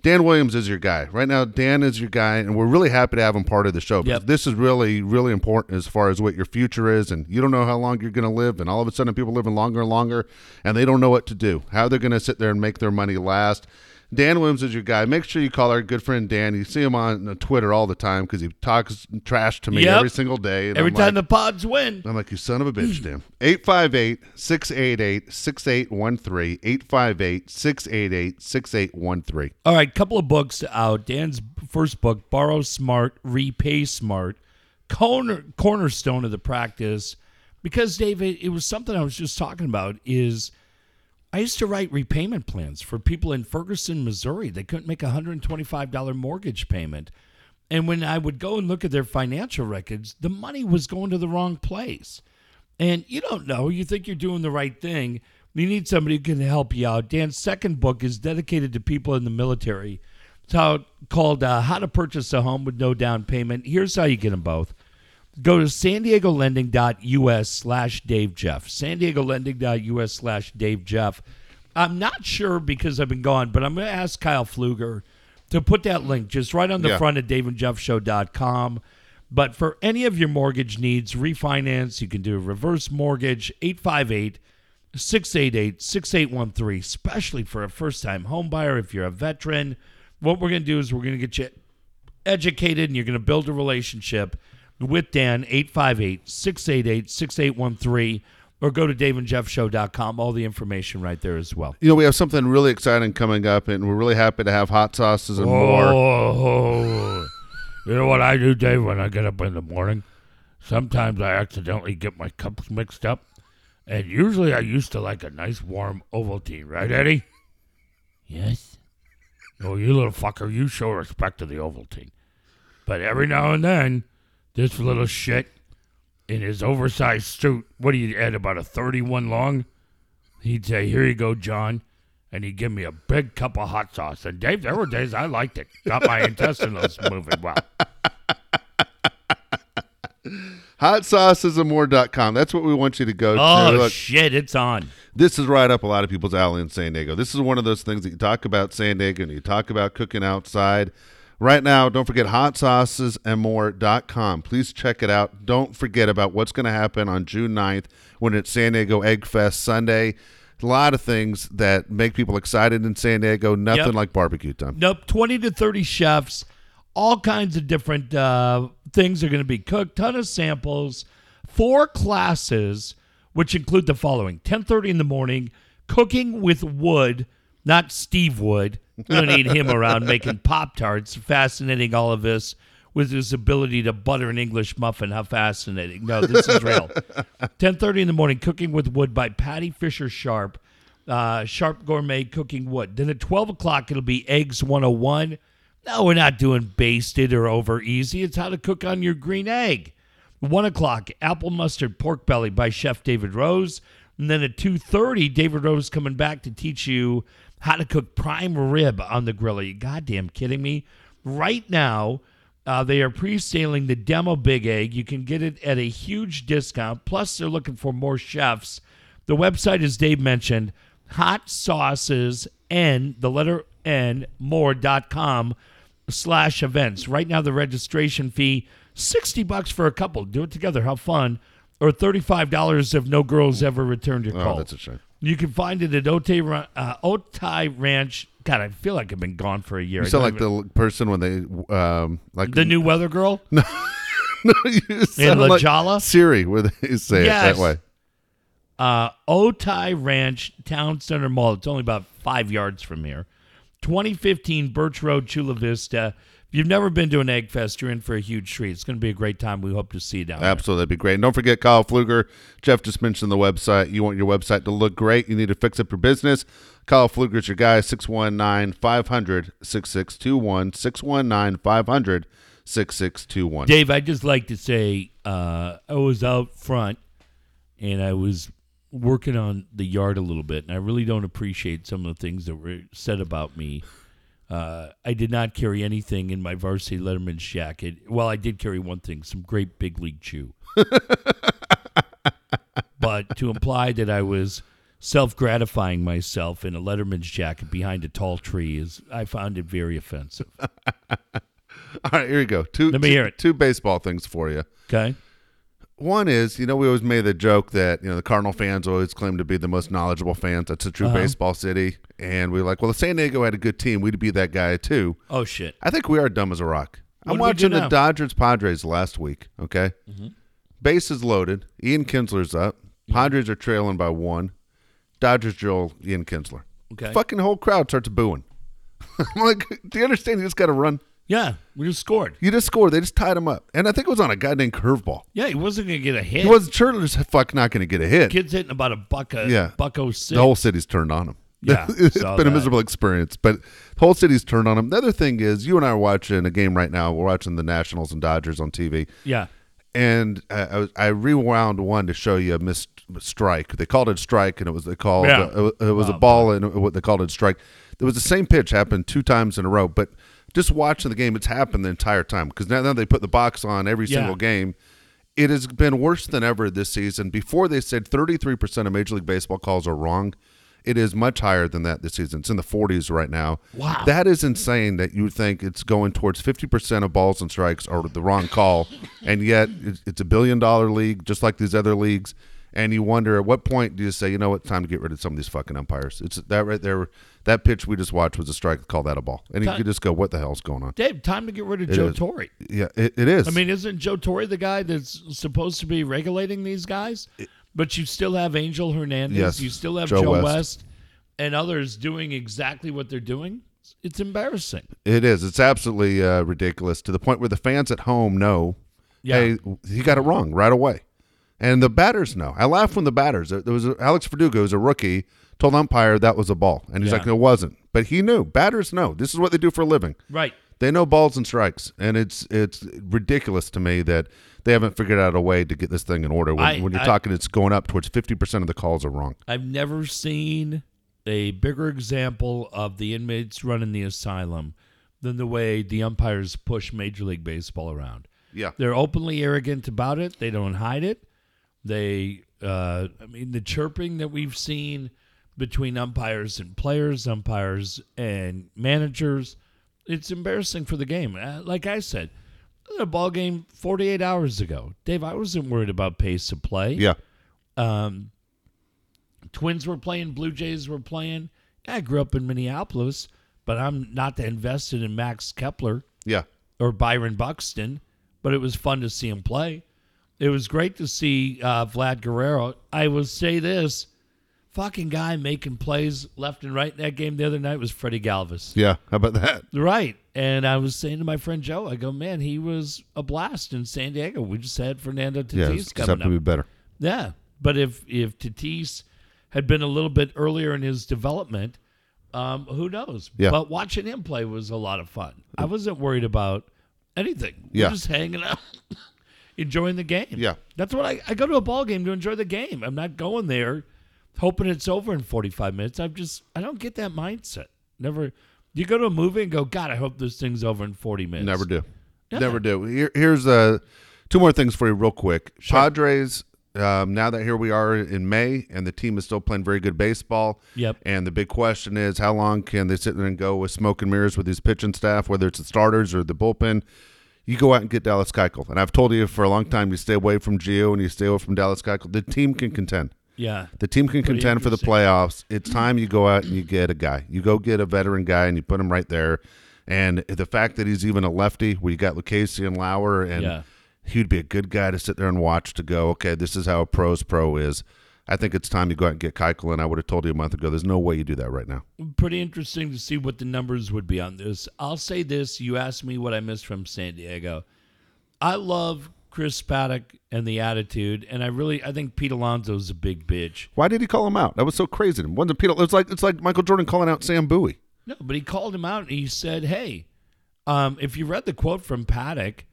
Dan Williams is your guy. Right now, Dan is your guy, and we're really happy to have him part of the show. Yep. This is really, really important as far as what your future is, and you don't know how long you're going to live, and all of a sudden people living longer and longer, and they don't know what to do, how they're going to sit there and make their money last. Dan Williams is your guy. Make sure you call our good friend Dan. You see him on Twitter all the time because he talks trash to me yep. every single day. And every I'm time like, the Pods win. I'm like, you son of a bitch, Dan. eight five eight, six eight eight, six eight one three. eight five eight, six eight eight, six eight one three. All right, couple of books out. Dan's first book, Borrow Smart, Repay Smart, corner, cornerstone of the practice. Because, David, it was something I was just talking about is – I used to write repayment plans for people in Ferguson, Missouri. They couldn't make a one hundred twenty-five dollars mortgage payment. And when I would go and look at their financial records, the money was going to the wrong place. And you don't know. You think you're doing the right thing. You need somebody who can help you out. Dan's second book is dedicated to people in the military. It's how, called uh, How to Purchase a Home with No Down Payment. Here's how you get them both. Go to san diego lending dot u s slash Dave Jeff. san diego lending dot u s slash Dave Jeff. I'm not sure because I've been gone, but I'm going to ask Kyle Pfluger to put that link just right on the yeah. front of dave and jeff show dot com. But for any of your mortgage needs, refinance, you can do a reverse mortgage, eight five eight, six eight eight, six eight one three, especially for a first-time home buyer. If you're a veteran, what we're going to do is we're going to get you educated and you're going to build a relationship with Dan, eight five eight, six eight eight, six eight one three, or go to dave and jeff show dot com. All the information right there as well. You know, we have something really exciting coming up, and we're really happy to have hot sauces and oh, more. Oh, you know what I do, Dave, when I get up in the morning? Sometimes I accidentally get my cups mixed up, and usually I used to like a nice warm Ovaltine, right, Eddie? Yes. Oh, you little fucker, you show respect to the Ovaltine. But every now and then, this little shit in his oversized suit, what do you add, about a thirty-one long? He'd say, here you go, John. And he'd give me a big cup of hot sauce. And Dave, there were days I liked it. Got my intestinals moving well. hot sauces and more dot com. That's what we want you to go oh, to. Oh, shit, it's on. This is right up a lot of people's alley in San Diego. This is one of those things that you talk about San Diego and you talk about cooking outside. Right now, don't forget hot sauces and more dot com. Please check it out. Don't forget about what's going to happen on June ninth when it's San Diego Egg Fest Sunday. A lot of things that make people excited in San Diego. Nothing yep. like barbecue time. Nope. twenty to thirty chefs. All kinds of different uh, things are going to be cooked. Ton of samples. Four classes, which include the following. ten thirty in the morning, cooking with wood. Not Steve Wood. We don't need him around making Pop-Tarts. Fascinating all of this with his ability to butter an English muffin. How fascinating. No, this is real. ten thirty in the morning, Cooking with Wood by Patty Fisher Sharp. Uh, Sharp Gourmet Cooking Wood. Then at twelve o'clock, it'll be Eggs one oh one. No, we're not doing basted or over easy. It's how to cook on your green egg. one o'clock, Apple Mustard Pork Belly by Chef David Rose. And then at two thirty, David Rose coming back to teach you how to cook prime rib on the grill. Are you goddamn kidding me? Right now, uh, they are pre-sailing the demo Big Egg. You can get it at a huge discount. Plus, they're looking for more chefs. The website, as Dave mentioned, hot sauces and the letter N more.com slash events. Right now, the registration fee, sixty bucks for a couple. Do it together. How fun. Or thirty-five dollars if no girls ever returned your oh, call. Oh, that's a shame. You can find it at Otay, uh, Otay Ranch. God, I feel like I've been gone for a year. You sound like even... the person when they... Um, like the new weather girl? No. no you sound like Jala? Siri, where they say yes. it that way. Uh, Otay Ranch Town Center Mall. It's only about five yards from here. twenty fifteen Birch Road, Chula Vista. If you've never been to an Egg Fest, you're in for a huge treat. It's going to be a great time. We hope to see you down there. Absolutely. That'd be great. And don't forget Kyle Pfluger. Jeff just mentioned the website. You want your website to look great. You need to fix up your business. Kyle Pfluger's your guy. six one nine, five hundred, six six two one. six one nine, five hundred, six six two one. Dave, I just like to say uh, I was out front and I was working on the yard a little bit, and I really don't appreciate some of the things that were said about me. Uh, I did not carry anything in my varsity Letterman's jacket. Well, I did carry one thing, some great big league chew. But to imply that I was self-gratifying myself in a Letterman's jacket behind a tall tree, is I found it very offensive. All right, here you go. Two, Let me two, hear it. Two baseball things for you. Okay. One is, you know, we always made the joke that, you know, the Cardinal fans always claim to be the most knowledgeable fans. That's a true uh-huh. baseball city. And we we're like, well, if San Diego had a good team, we'd be that guy too. Oh, shit. I think we are dumb as a rock. What I'm watching the Dodgers-Padres last week, okay? Mm-hmm. Base is loaded. Ian Kinsler's up. Padres are trailing by one. Dodgers drill Ian Kinsler. Okay. Fucking whole crowd starts booing. I'm like, do you understand you just got to run? Yeah, we just scored. You just scored. They just tied him up. And I think it was on a goddamn curveball. Yeah, he wasn't going to get a hit. He wasn't sure was fuck not going to get a hit. Kid's hitting about a buck a yeah. buck oh six. The whole city's turned on him. Yeah, It's been that. a miserable experience, but the whole city's turned on him. The other thing is, you and I are watching a game right now. We're watching the Nationals and Dodgers on T V. Yeah. And I, I, was, I rewound one to show you a missed strike. They called it strike, and it was they called yeah. it, it was wow. a ball, and what they called it strike. It was the same pitch happened two times in a row, but just watching the game, it's happened the entire time. Because now, now they put the box on every yeah. single game. It has been worse than ever this season. Before they said thirty-three percent of Major League Baseball calls are wrong. It is much higher than that this season. It's in the forties right now. Wow. That is insane that you think it's going towards fifty percent of balls and strikes are the wrong call. And yet it's a billion-dollar league, just like these other leagues. And you wonder, at what point do you say, you know what, time to get rid of some of these fucking umpires? It's that right there. That pitch we just watched was a strike. Call that a ball. And time, you could just go, what the hell's going on? Dave, time to get rid of it Joe is. Torre. Yeah, it, it is. I mean, isn't Joe Torre the guy that's supposed to be regulating these guys? It, but you still have Angel Hernandez. Yes, you still have Joe, Joe West. West and others doing exactly what they're doing. It's embarrassing. It is. It's absolutely uh, ridiculous to the point where the fans at home know, yeah. hey, he got it wrong right away. And the batters know. I laugh when the batters. There was Alex Verdugo, who's a rookie, told umpire that was a ball. And he's yeah. like, it wasn't. But he knew. Batters know. This is what they do for a living. Right. They know balls and strikes. And it's it's ridiculous to me that they haven't figured out a way to get this thing in order. When, I, when you're I, talking, it's going up towards fifty percent of the calls are wrong. I've never seen a bigger example of the inmates running the asylum than the way the umpires push Major League Baseball around. Yeah. They're openly arrogant about it. They don't hide it. They, uh, I mean, the chirping that we've seen between umpires and players, umpires and managers, it's embarrassing for the game. Like I said, a ball game forty-eight hours ago. Dave, I wasn't worried about pace of play. Yeah. Um, Twins were playing, Blue Jays were playing. I grew up in Minneapolis, but I'm not that invested in Max Kepler. Yeah. Or Byron Buxton, but it was fun to see him play. It was great to see uh, Vlad Guerrero. I will say this. fucking guy making plays left and right in that game the other night was Freddie Galvis. Yeah, how about that? Right. And I was saying to my friend Joe, I go, man, he was a blast in San Diego. We just had Fernando Tatis yeah, coming up. Yeah, have to be better. Yeah, but if, if Tatis had been a little bit earlier in his development, um, who knows? Yeah. But watching him play was a lot of fun. I wasn't worried about anything. Yeah. We're just hanging out. Enjoying the game. Yeah. That's what I, I go to a ball game to enjoy the game. I'm not going there hoping it's over in forty-five minutes. I've just, I don't get that mindset. Never. You go to a movie and go, God, I hope this thing's over in forty minutes. Never do. Yeah. Never do. Here, here's uh, two more things for you real quick. Sure. Padres, um, now that here we are in May and the team is still playing very good baseball. Yep. And the big question is, how long can they sit there and go with smoke and mirrors with these pitching staff, whether it's the starters or the bullpen? You go out and get Dallas Keuchel. And I've told you for a long time, you stay away from Gio and you stay away from Dallas Keuchel. The team can contend. Yeah. The team can Pretty contend for the playoffs. It's time you go out and you get a guy. You go get a veteran guy and you put him right there. And the fact that he's even a lefty, where you got Lucchesi and Lauer, and yeah. he'd be a good guy to sit there and watch to go, okay, this is how a pro's pro is. I think it's time you go out and get Keuchel, and I would have told you a month ago, there's no way you do that right now. Pretty interesting to see what the numbers would be on this. I'll say this. You asked me what I missed from San Diego. I love Chris Paddock and the attitude, and I really I think Pete Alonzo's a big bitch. Why did he call him out? That was so crazy. Wasn't Pete, it was like, it's like Michael Jordan calling out Sam Bowie. No, but he called him out, and he said, hey, um, if you read the quote from Paddock,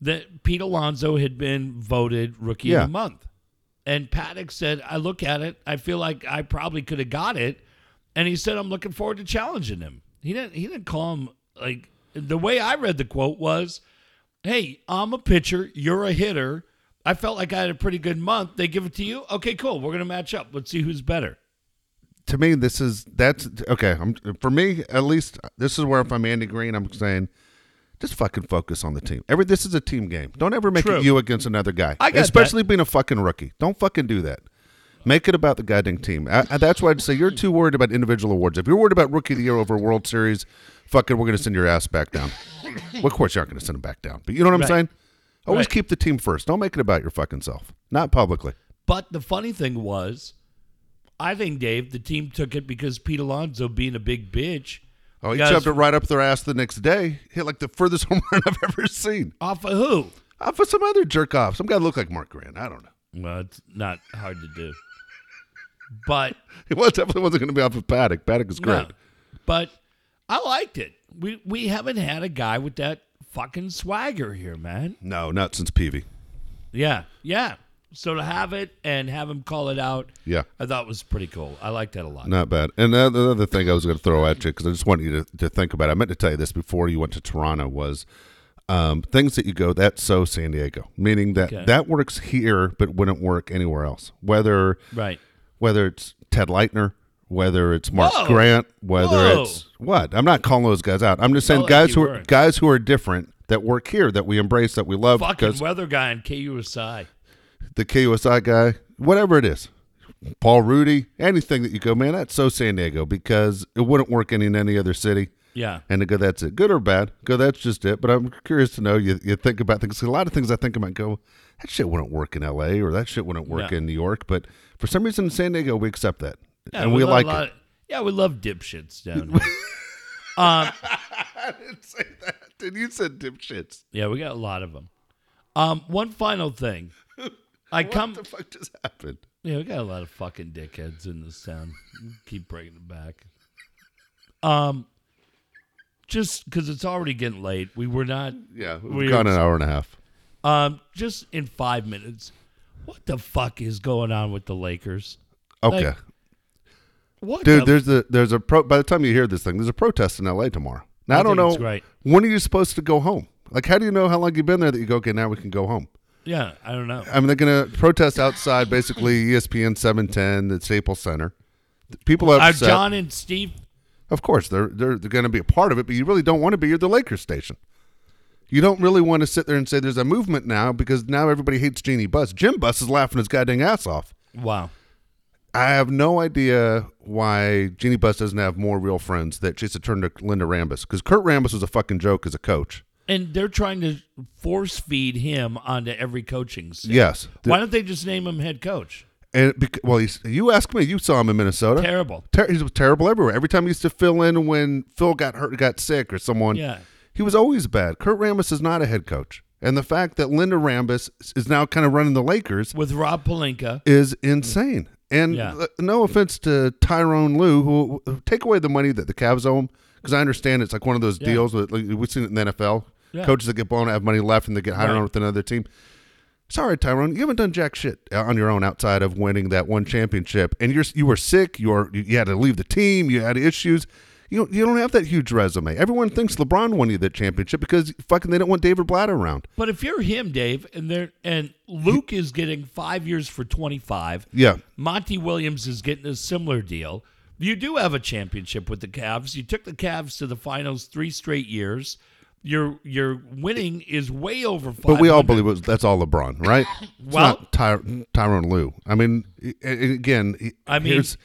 that Pete Alonzo had been voted Rookie yeah. of the Month. And Paddock said, I look at it, I feel like I probably could have got it. And he said, I'm looking forward to challenging him. He didn't he didn't call him, like, the way I read the quote was, hey, I'm a pitcher, you're a hitter. I felt like I had a pretty good month. They give it to you? Okay, cool. We're going to match up. Let's see who's better. To me, this is, that's, okay, I'm, for me, at least, this is where if I'm Andy Green, I'm saying, just fucking focus on the team. Every This is a team game. Don't ever make True. it you against another guy, I especially that. being a fucking rookie. Don't fucking do that. Make it about the goddamn team. I, I, that's why I'd say you're too worried about individual awards. If you're worried about Rookie of the Year over World Series, fucking we're going to send your ass back down. Well, of course you aren't going to send them back down. But you know what I'm right. saying? Always right. keep the team first. Don't make it about your fucking self. Not publicly. But the funny thing was, I think, Dave, the team took it because Pete Alonso being a big bitch. Oh, he shoved it right up their ass the next day. Hit like the furthest home run I've ever seen. Off of who? Off of some other jerk off. Some guy looked like Mark Grant. I don't know. Well, it's not hard to do. But it was definitely wasn't going to be off of Paddock. Paddock is great. No, but I liked it. We we haven't had a guy with that fucking swagger here, man. No, not since Peavy. Yeah, yeah. So to have it and have him call it out, yeah, I thought was pretty cool. I liked that a lot. Not bad. And the other thing I was going to throw at you, because I just wanted you to, to think about it. I meant to tell you this before you went to Toronto, was um, things that you go, that's so San Diego. Meaning that okay. that works here, but wouldn't work anywhere else. Whether right. whether it's Ted Leitner, whether it's Mark Whoa. Grant, whether Whoa. it's what? I'm not calling those guys out. I'm just saying no, guys who are, guys who are different, that work here, that we embrace, that we love. Fucking weather guy in K U S I. The K U S I guy, whatever it is, Paul Rudy, anything that you go, man, that's so San Diego, because it wouldn't work in, in any other city. Yeah. And to go, that's it. Good or bad, go, that's just it. But I'm curious to know, you you think about things. A lot of things I think about go, that shit wouldn't work in L A, or that shit wouldn't work yeah. in New York. But for some reason in San Diego, we accept that. Yeah, and we, we like it. Of, yeah, we love dipshits down here. um, I didn't say that, dude. You said dipshits. Yeah, we got a lot of them. Um, one final thing. I what come, the fuck just happened? Yeah, we got a lot of fucking dickheads in this town. Keep bringing them back. Um, just because it's already getting late, we were not. Yeah, we've we gone were, an hour and a half. Um, just in five minutes, what the fuck is going on with the Lakers? Okay, like, what, dude? The, there's a there's a pro, by the time you hear this thing, there's a protest in L A tomorrow. Now I, I don't know. Right. When are you supposed to go home? Like, how do you know how long you've been there that you go? Okay, now we can go home. Yeah, I don't know. I mean, they're going to protest outside, basically, E S P N seven ten, the Staples Center. People are upset. Are John and Steve? Of course, they're they're, they're going to be a part of it, but you really don't want to be. You're the Lakers station. You don't really want to sit there and say there's a movement now, because now everybody hates Jeannie Buss. Jim Buss is laughing his goddamn ass off. Wow. I have no idea why Jeannie Buss doesn't have more real friends, that she's to turn to Linda Rambis, because Kurt Rambis was a fucking joke as a coach. And they're trying to force feed him onto every coaching staff. Yes. Why don't they just name him head coach? And because, well, he's, you ask me. You saw him in Minnesota. Terrible. Ter- he was terrible everywhere. Every time he used to fill in when Phil got hurt, got sick, or someone. Yeah. He was always bad. Kurt Rambis is not a head coach, and the fact that Linda Rambis is now kind of running the Lakers with Rob Pelinka is insane. And yeah. no offense to Tyrone Lue, who, who take away the money that the Cavs owe him, because I understand it's like one of those yeah. deals that, like, we've seen it in the N F L. Yeah. Coaches that get blown out have money left, and they get hired right. on with another team. Sorry, Tyrone, you haven't done jack shit on your own outside of winning that one championship. And you're you were sick. You were, you had to leave the team. You had issues. You you don't have that huge resume. Everyone thinks LeBron won you that championship because fucking they don't want David Blatter around. But if you're him, Dave, and they're and Luke is getting five years for twenty-five. Yeah, Monty Williams is getting a similar deal. You do have a championship with the Cavs. You took the Cavs to the finals three straight years. Your your winning is way over five hundred. But we all believe it was, that's all LeBron, right? Well, it's not Ty, Tyrone Lue. I mean, again, I mean, here's,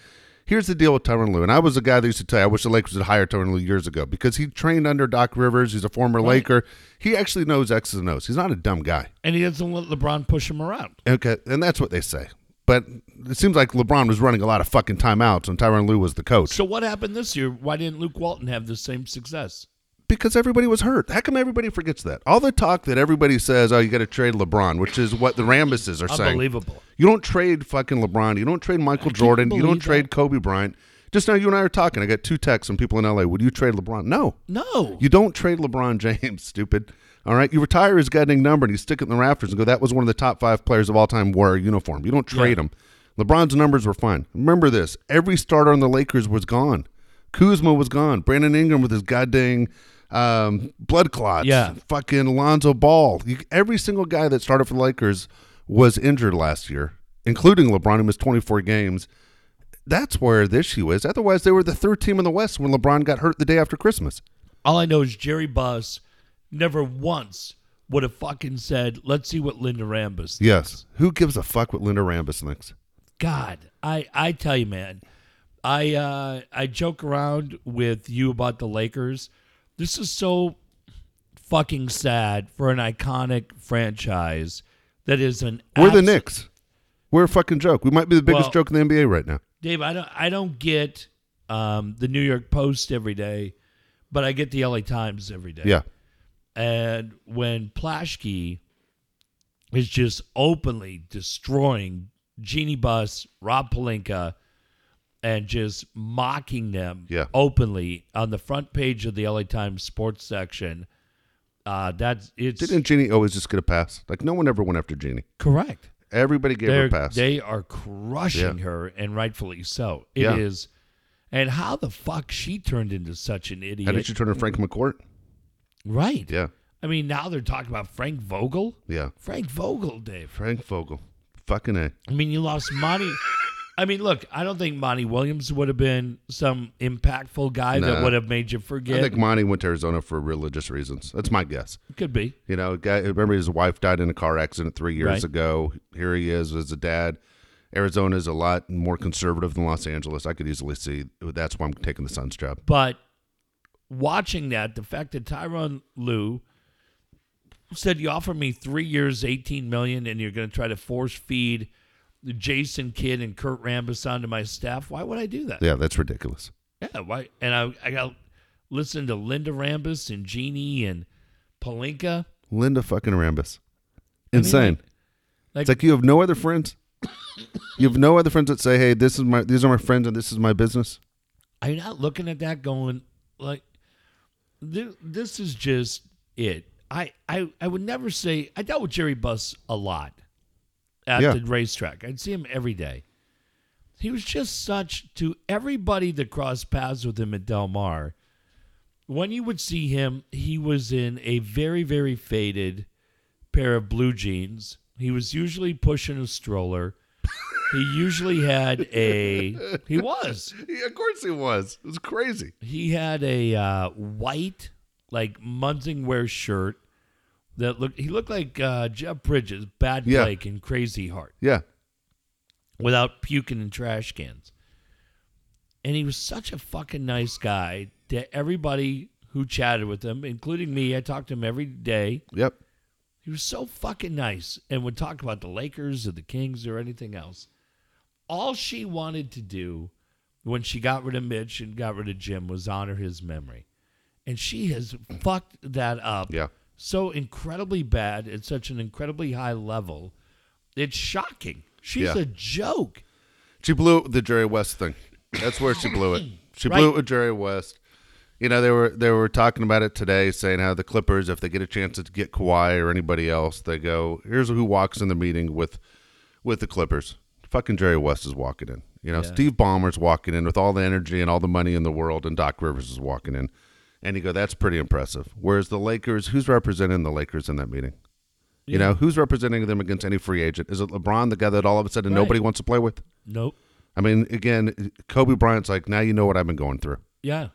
here's the deal with Tyrone Lue. And I was a guy that used to tell you, I wish the Lakers would hire Tyrone Lue years ago, because he trained under Doc Rivers. He's a former right. Laker. He actually knows X's and O's. He's not a dumb guy. And he doesn't let LeBron push him around. Okay, and that's what they say. But it seems like LeBron was running a lot of fucking timeouts and Tyrone Lue was the coach. So what happened this year? Why didn't Luke Walton have the same success? Because everybody was hurt. How come everybody forgets that? All the talk that everybody says, oh, you got to trade LeBron, which is what the Rambuses are saying. Unbelievable. You don't trade fucking LeBron. You don't trade Michael Jordan. You don't that. trade Kobe Bryant. Just now, you and I are talking. I got two texts from people in L A. Would you trade LeBron? No. No. You don't trade LeBron James, stupid. All right? You retire his goddamn number and you stick it in the rafters and go, that was one of the top five players of all time wore a uniform. You don't trade yeah. him. LeBron's numbers were fine. Remember this. Every starter on the Lakers was gone. Kuzma was gone. Brandon Ingram with his goddamn... Um, blood clots, yeah. fucking Lonzo Ball. You, every single guy that started for the Lakers was injured last year, including LeBron, who missed twenty-four games. That's where the issue is. Otherwise, they were the third team in the West when LeBron got hurt the day after Christmas. All I know is Jerry Buss never once would have fucking said, let's see what Linda Rambis thinks. Yes. Who gives a fuck what Linda Rambis thinks? God, I, I tell you, man, I uh, I joke around with you about the Lakers. This is so fucking sad for an iconic franchise that is an. We're abs- the Knicks. We're a fucking joke. We might be the biggest well, joke in the N B A right now. Dave, I don't, I don't get um, the New York Post every day, but I get the L A Times every day. Yeah. And when Plaschke is just openly destroying Jeannie Buss, Rob Pelinka, and just mocking them yeah. openly on the front page of the L A Times sports section. Uh, that's it's. Didn't Jeannie always just get a pass? Like, no one ever went after Jeannie. Correct. Everybody gave They're, her a pass. They are crushing yeah. her, and rightfully so. It yeah. is. And how the fuck she turned into such an idiot. How did she turn into Frank McCourt? Right. Yeah. I mean, now they're talking about Frank Vogel. Yeah. Frank Vogel, Dave. Frank Vogel. Fucking A. I mean, you lost money. I mean, look, I don't think Monty Williams would have been some impactful guy nah. that would have made you forget. I think Monty went to Arizona for religious reasons. That's my guess. Could be. You know, guy, remember his wife died in a car accident three years right. ago. Here he is as a dad. Arizona is a lot more conservative than Los Angeles. I could easily see that's why I'm taking the Suns job. But watching that, the fact that Tyrone Lue said, you offer me three years, eighteen million dollars, and you're going to try to force feed Jason Kidd and Kurt Rambis onto my staff. Why would I do that? Yeah, that's ridiculous. Yeah, why? And I I got listen to Linda Rambis and Jeannie and Pelinka. Linda fucking Rambis, insane. I mean, like, it's like you have no other friends. You have no other friends that say, "Hey, this is my these are my friends and this is my business." I'm not looking at that going like this. This is just it. I I I would never say I dealt with Jerry Buss a lot. At yeah. the racetrack. I'd see him every day. He was just such to everybody that crossed paths with him at Del Mar. When you would see him, he was in a very, very faded pair of blue jeans. He was usually pushing a stroller. He usually had a... He was. Yeah, of course he was. It was crazy. He had a uh, white, like, Munsingwear shirt. That look, he looked like uh, Jeff Bridges, Bad Blake, yeah. and Crazy Heart. Yeah. Without puking in trash cans. And he was such a fucking nice guy to everybody who chatted with him, including me. I talked to him every day. Yep. He was so fucking nice and would talk about the Lakers or the Kings or anything else. all she wanted to do when she got rid of Mitch and got rid of Jim was honor his memory. And she has fucked that up yeah. so incredibly bad at such an incredibly high level. It's shocking. She's yeah. a joke. She blew the Jerry West thing. That's where she blew it. She right. blew it with Jerry West. You know, they were they were talking about it today, saying how the Clippers, if they get a chance to get Kawhi or anybody else, they go, here's who walks in the meeting with with the Clippers. Fucking Jerry West is walking in. You know, yeah. Steve Ballmer's walking in with all the energy and all the money in the world, and Doc Rivers is walking in. And you go, that's pretty impressive. Whereas the Lakers, who's representing the Lakers in that meeting? Yeah. You know, who's representing them against any free agent? Is it LeBron, the guy that all of a sudden right. nobody wants to play with? Nope. I mean, again, Kobe Bryant's like, now you know what I've been going through. Yeah.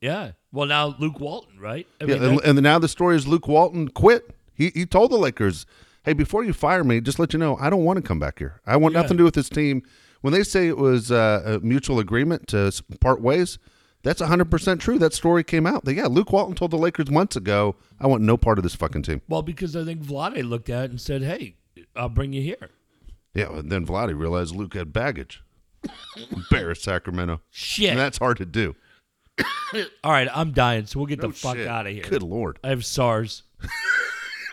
Yeah. Well, now Luke Walton, right? I mean, yeah, and, and now the story is Luke Walton quit. He he told the Lakers, hey, before you fire me, just let you know, I don't want to come back here. I want yeah. nothing to do with this team. When they say it was uh, a mutual agreement to part ways, that's one hundred percent true. That story came out. They, yeah, Luke Walton told the Lakers months ago, I want no part of this fucking team. Well, because I think Vlade looked at it and said, hey, I'll bring you here. Yeah, and then Vlade realized Luke had baggage. Embarrassed Sacramento. Shit. And that's hard to do. All right, I'm dying, so we'll get no the fuck shit. out of here. Good Lord. I have SARS.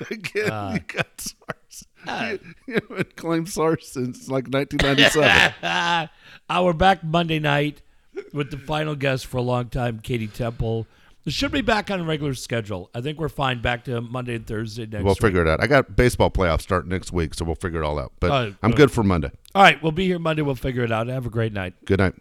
Again, uh, you got SARS. Uh, you haven't claimed SARS since like nineteen ninety-seven. uh, we're back Monday night with the final guest for a long time, Katie Temple. It should be back on a regular schedule. I think we're fine back to Monday and Thursday next week. We'll figure week. it out. I got baseball playoffs starting next week, so we'll figure it all out. But uh, I'm uh, good for Monday. All right, we'll be here Monday. We'll figure it out. Have a great night. Good night.